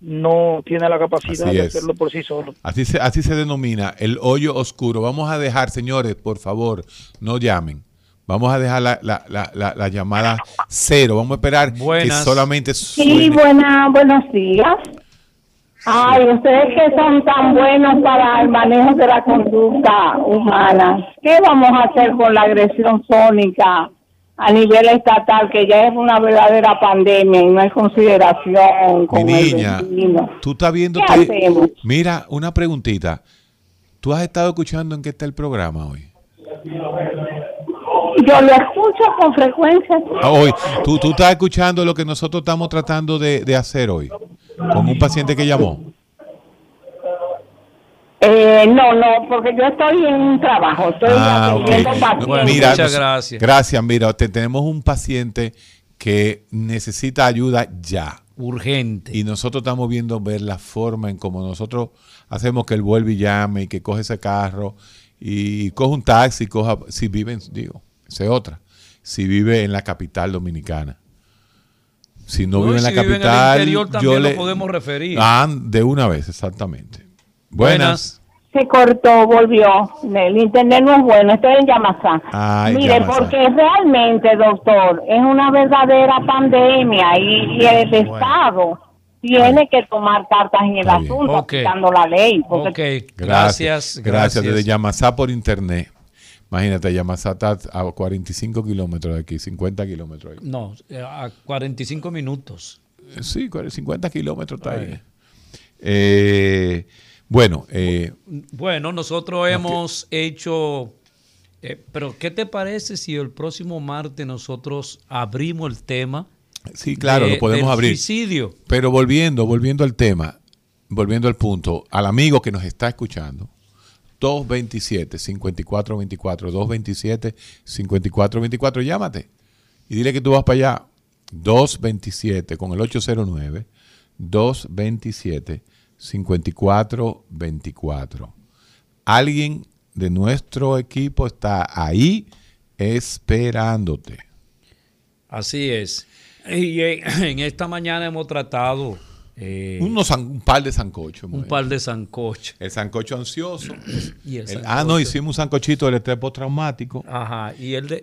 no tiene la capacidad de hacerlo por sí solo. Así se denomina, el hoyo oscuro. Vamos a dejar, señores, por favor, no llamen. Vamos a dejar la llamada cero. Vamos a esperar que solamente suene. Sí, buenos días. Ay, ustedes que son tan buenos para el manejo de la conducta humana, ¿qué vamos a hacer con la agresión sónica a nivel estatal, que ya es una verdadera pandemia y no hay consideración con el vecino? Tú estás viendo... Mira, una preguntita. ¿Tú has estado escuchando en qué está el programa hoy? Yo lo escucho con frecuencia. Hoy, ¿tú estás escuchando lo que nosotros estamos tratando de hacer hoy? ¿Con un paciente que llamó? No, porque yo estoy en un trabajo. Estoy pacientes. Bueno, mira, muchas gracias. Gracias, mira, tenemos un paciente que necesita ayuda ya. Urgente. Y nosotros estamos ver la forma en cómo nosotros hacemos que él vuelva y llame y que coge ese carro y coge un taxi, si vive en, si vive en la capital dominicana. Si no vive en la capital, en el interior, yo le podemos referir. Ah, de una vez, exactamente. Buenas. Se cortó, volvió. El internet no es bueno, estoy en Yamasá. Mire, Yamasá. Porque realmente, doctor, es una verdadera pandemia y el Estado tiene que tomar cartas en el asunto, aplicando la ley. Porque... Gracias desde Yamasá por internet. Imagínate, Yamasá está a 45 kilómetros de aquí, 50 kilómetros de aquí. No, a 45 minutos. Sí, 50 kilómetros está ahí. Bueno, nosotros hemos hecho... pero, ¿qué te parece si el próximo martes nosotros abrimos el tema? Sí, claro, lo podemos abrir. Suicidio. Pero volviendo al tema, volviendo al punto, al amigo que nos está escuchando, 227-5424, 227-5424, llámate y dile que tú vas para allá, 227 con el 809, 227-5424. Alguien de nuestro equipo está ahí esperándote. Así es. Y en esta mañana hemos tratado... un par de sancochos. Par de sancochos. El sancocho ansioso. ¿Y el sancocho? Hicimos un sancochito del estrés postraumático. Ajá. Y el de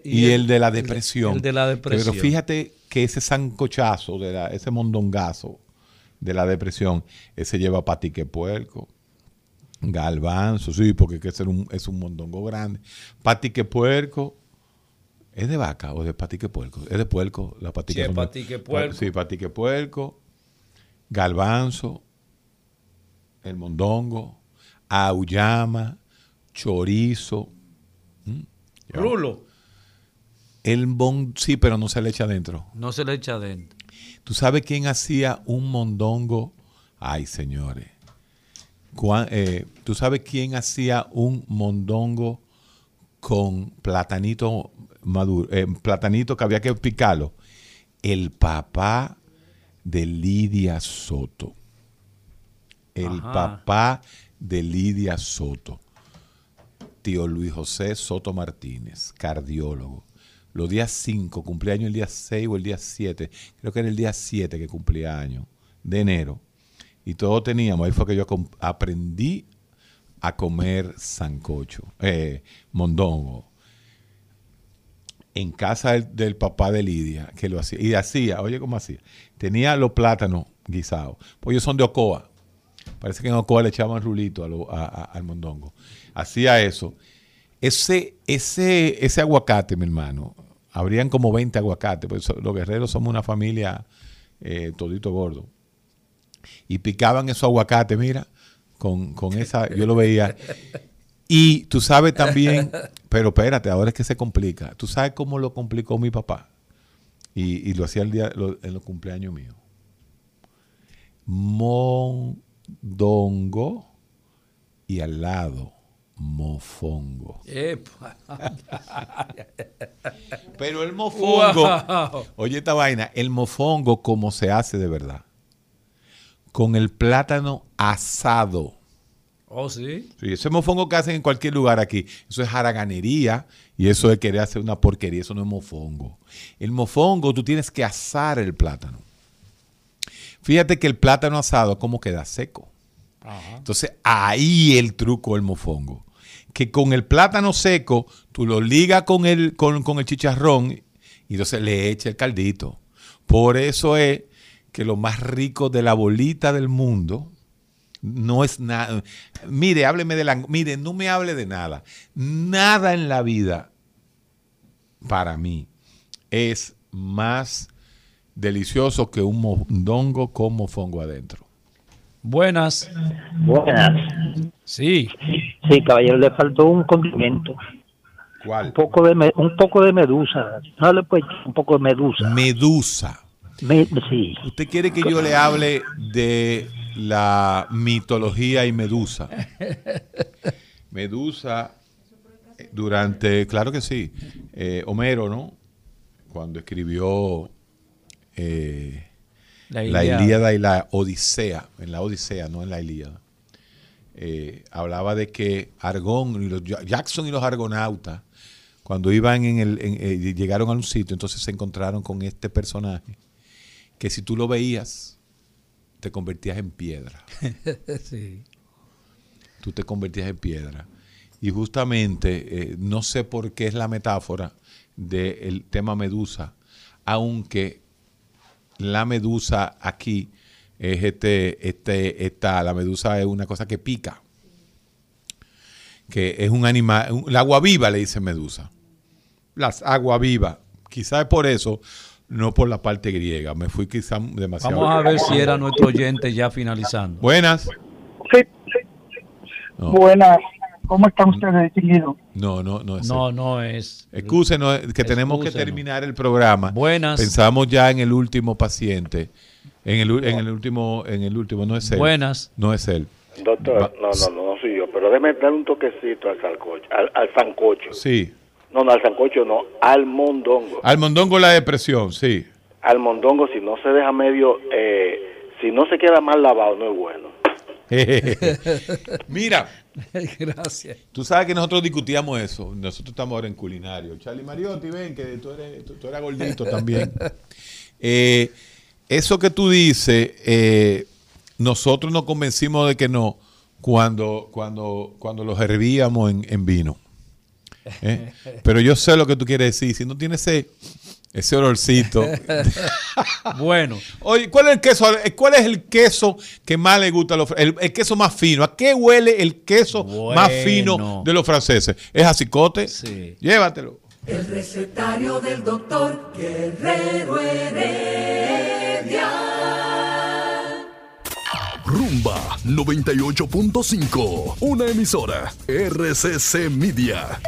la depresión. El de la depresión. Pero fíjate que ese sancochazo, ese mondongazo de la depresión, ese lleva patique puerco, galvanzo, sí, porque es un mondongo grande. Patique puerco. ¿Es de vaca o de patique puerco? Es de puerco. La patique patique puerco. Sí, patique puerco. Galvanzo, el mondongo, auyama, chorizo. Rulo. Sí, pero no se le echa adentro. No se le echa adentro. ¿Tú sabes quién hacía un mondongo? Ay, señores. ¿Tú sabes quién hacía un mondongo con platanito maduro, platanito que había que picarlo? El papá de Lidia Soto. El papá de Lidia Soto. Tío Luis José Soto Martínez, cardiólogo. Los días 5, cumpleaños el día 6 o el día 7. Creo que era el día 7 que cumplía año de enero. Y todos teníamos, ahí fue que yo aprendí a comer sancocho, mondongo. En casa del papá de Lidia, que lo hacía. Y hacía, oye cómo hacía. Tenía los plátanos guisados. Pues ellos son de Ocoa. Parece que en Ocoa le echaban rulito al mondongo. Hacía eso. Ese aguacate, mi hermano, habrían como 20 aguacates, pues los guerreros somos una familia todito gordo. Y picaban esos aguacates, mira, con esa, yo lo veía. Y tú sabes también, pero espérate, ahora es que se complica. ¿Tú sabes cómo lo complicó mi papá? Y lo hacía en los cumpleaños míos. Mondongo y al lado mofongo. Epa. Pero el mofongo, wow. Oye esta vaina, el mofongo como se hace de verdad, con el plátano asado. Oh, ¿sí? Sí, ese mofongo que hacen en cualquier lugar aquí, eso es haraganería y eso de querer hacer una porquería, eso no es mofongo. El mofongo tú tienes que asar el plátano. Fíjate que el plátano asado como queda seco. Ajá. Entonces ahí el truco del mofongo, que con el plátano seco tú lo ligas con el chicharrón y entonces le echa el caldito. Por eso es que lo más rico de la bolita del mundo no es nada. Mire, mire, no me hable de nada. Nada en la vida para mí es más delicioso que un mondongo con mofongo adentro. Buenas. Buenas. Sí. Sí, caballero, le faltó un condimento. ¿Cuál? Un poco de medusa. No le puede echar un poco de medusa. Medusa. Sí. ¿Usted quiere que yo le hable de la mitología y Medusa? Medusa, durante, claro que sí, Homero, ¿no? Cuando escribió La Ilíada y la Odisea, en la Odisea, no en la Ilíada, hablaba de que Jackson y los Argonautas, cuando iban llegaron a un sitio, entonces se encontraron con este personaje, que si tú lo veías, te convertías en piedra. Sí. Tú te convertías en piedra. Y justamente, no sé por qué es la metáfora del tema medusa, aunque la medusa aquí es la medusa es una cosa que pica, que es un animal, la agua viva le dicen medusa, las agua viva, quizás por eso, no por la parte griega, me fui quizás demasiado. Vamos a ver si era nuestro oyente ya finalizando. Buenas. Sí. No. Buenas. ¿Cómo están ustedes, distinguidos? No es. Excúsenos, que tenemos que terminar el programa. Buenas. Pensamos ya en el último paciente. En el último, no es él. Buenas. No es él. Doctor, no soy yo, pero déjeme dar un toquecito al sancocho. Sí. No, al sancocho no, al mondongo. Al mondongo la depresión, sí. Al mondongo, si no se deja medio, si no se queda mal lavado, no es bueno. Mira, gracias. Tú sabes que nosotros discutíamos eso. Nosotros estamos ahora en culinario. Charly Mariotti, ven que tú eras gordito también. Eso que tú dices, nosotros nos convencimos de que no cuando los hervíamos en vino. Pero yo sé lo que tú quieres decir. Si no tiene ese olorcito. Bueno. Oye, ¿cuál es el queso? ¿Cuál es el queso que más le gusta a los franceses? El queso más fino. ¿A qué huele el queso más fino de los franceses? ¿Es a cicote? Sí. Llévatelo. El recetario del doctor Guerrero Heredia. Rumba 98.5. Una emisora RCC Media.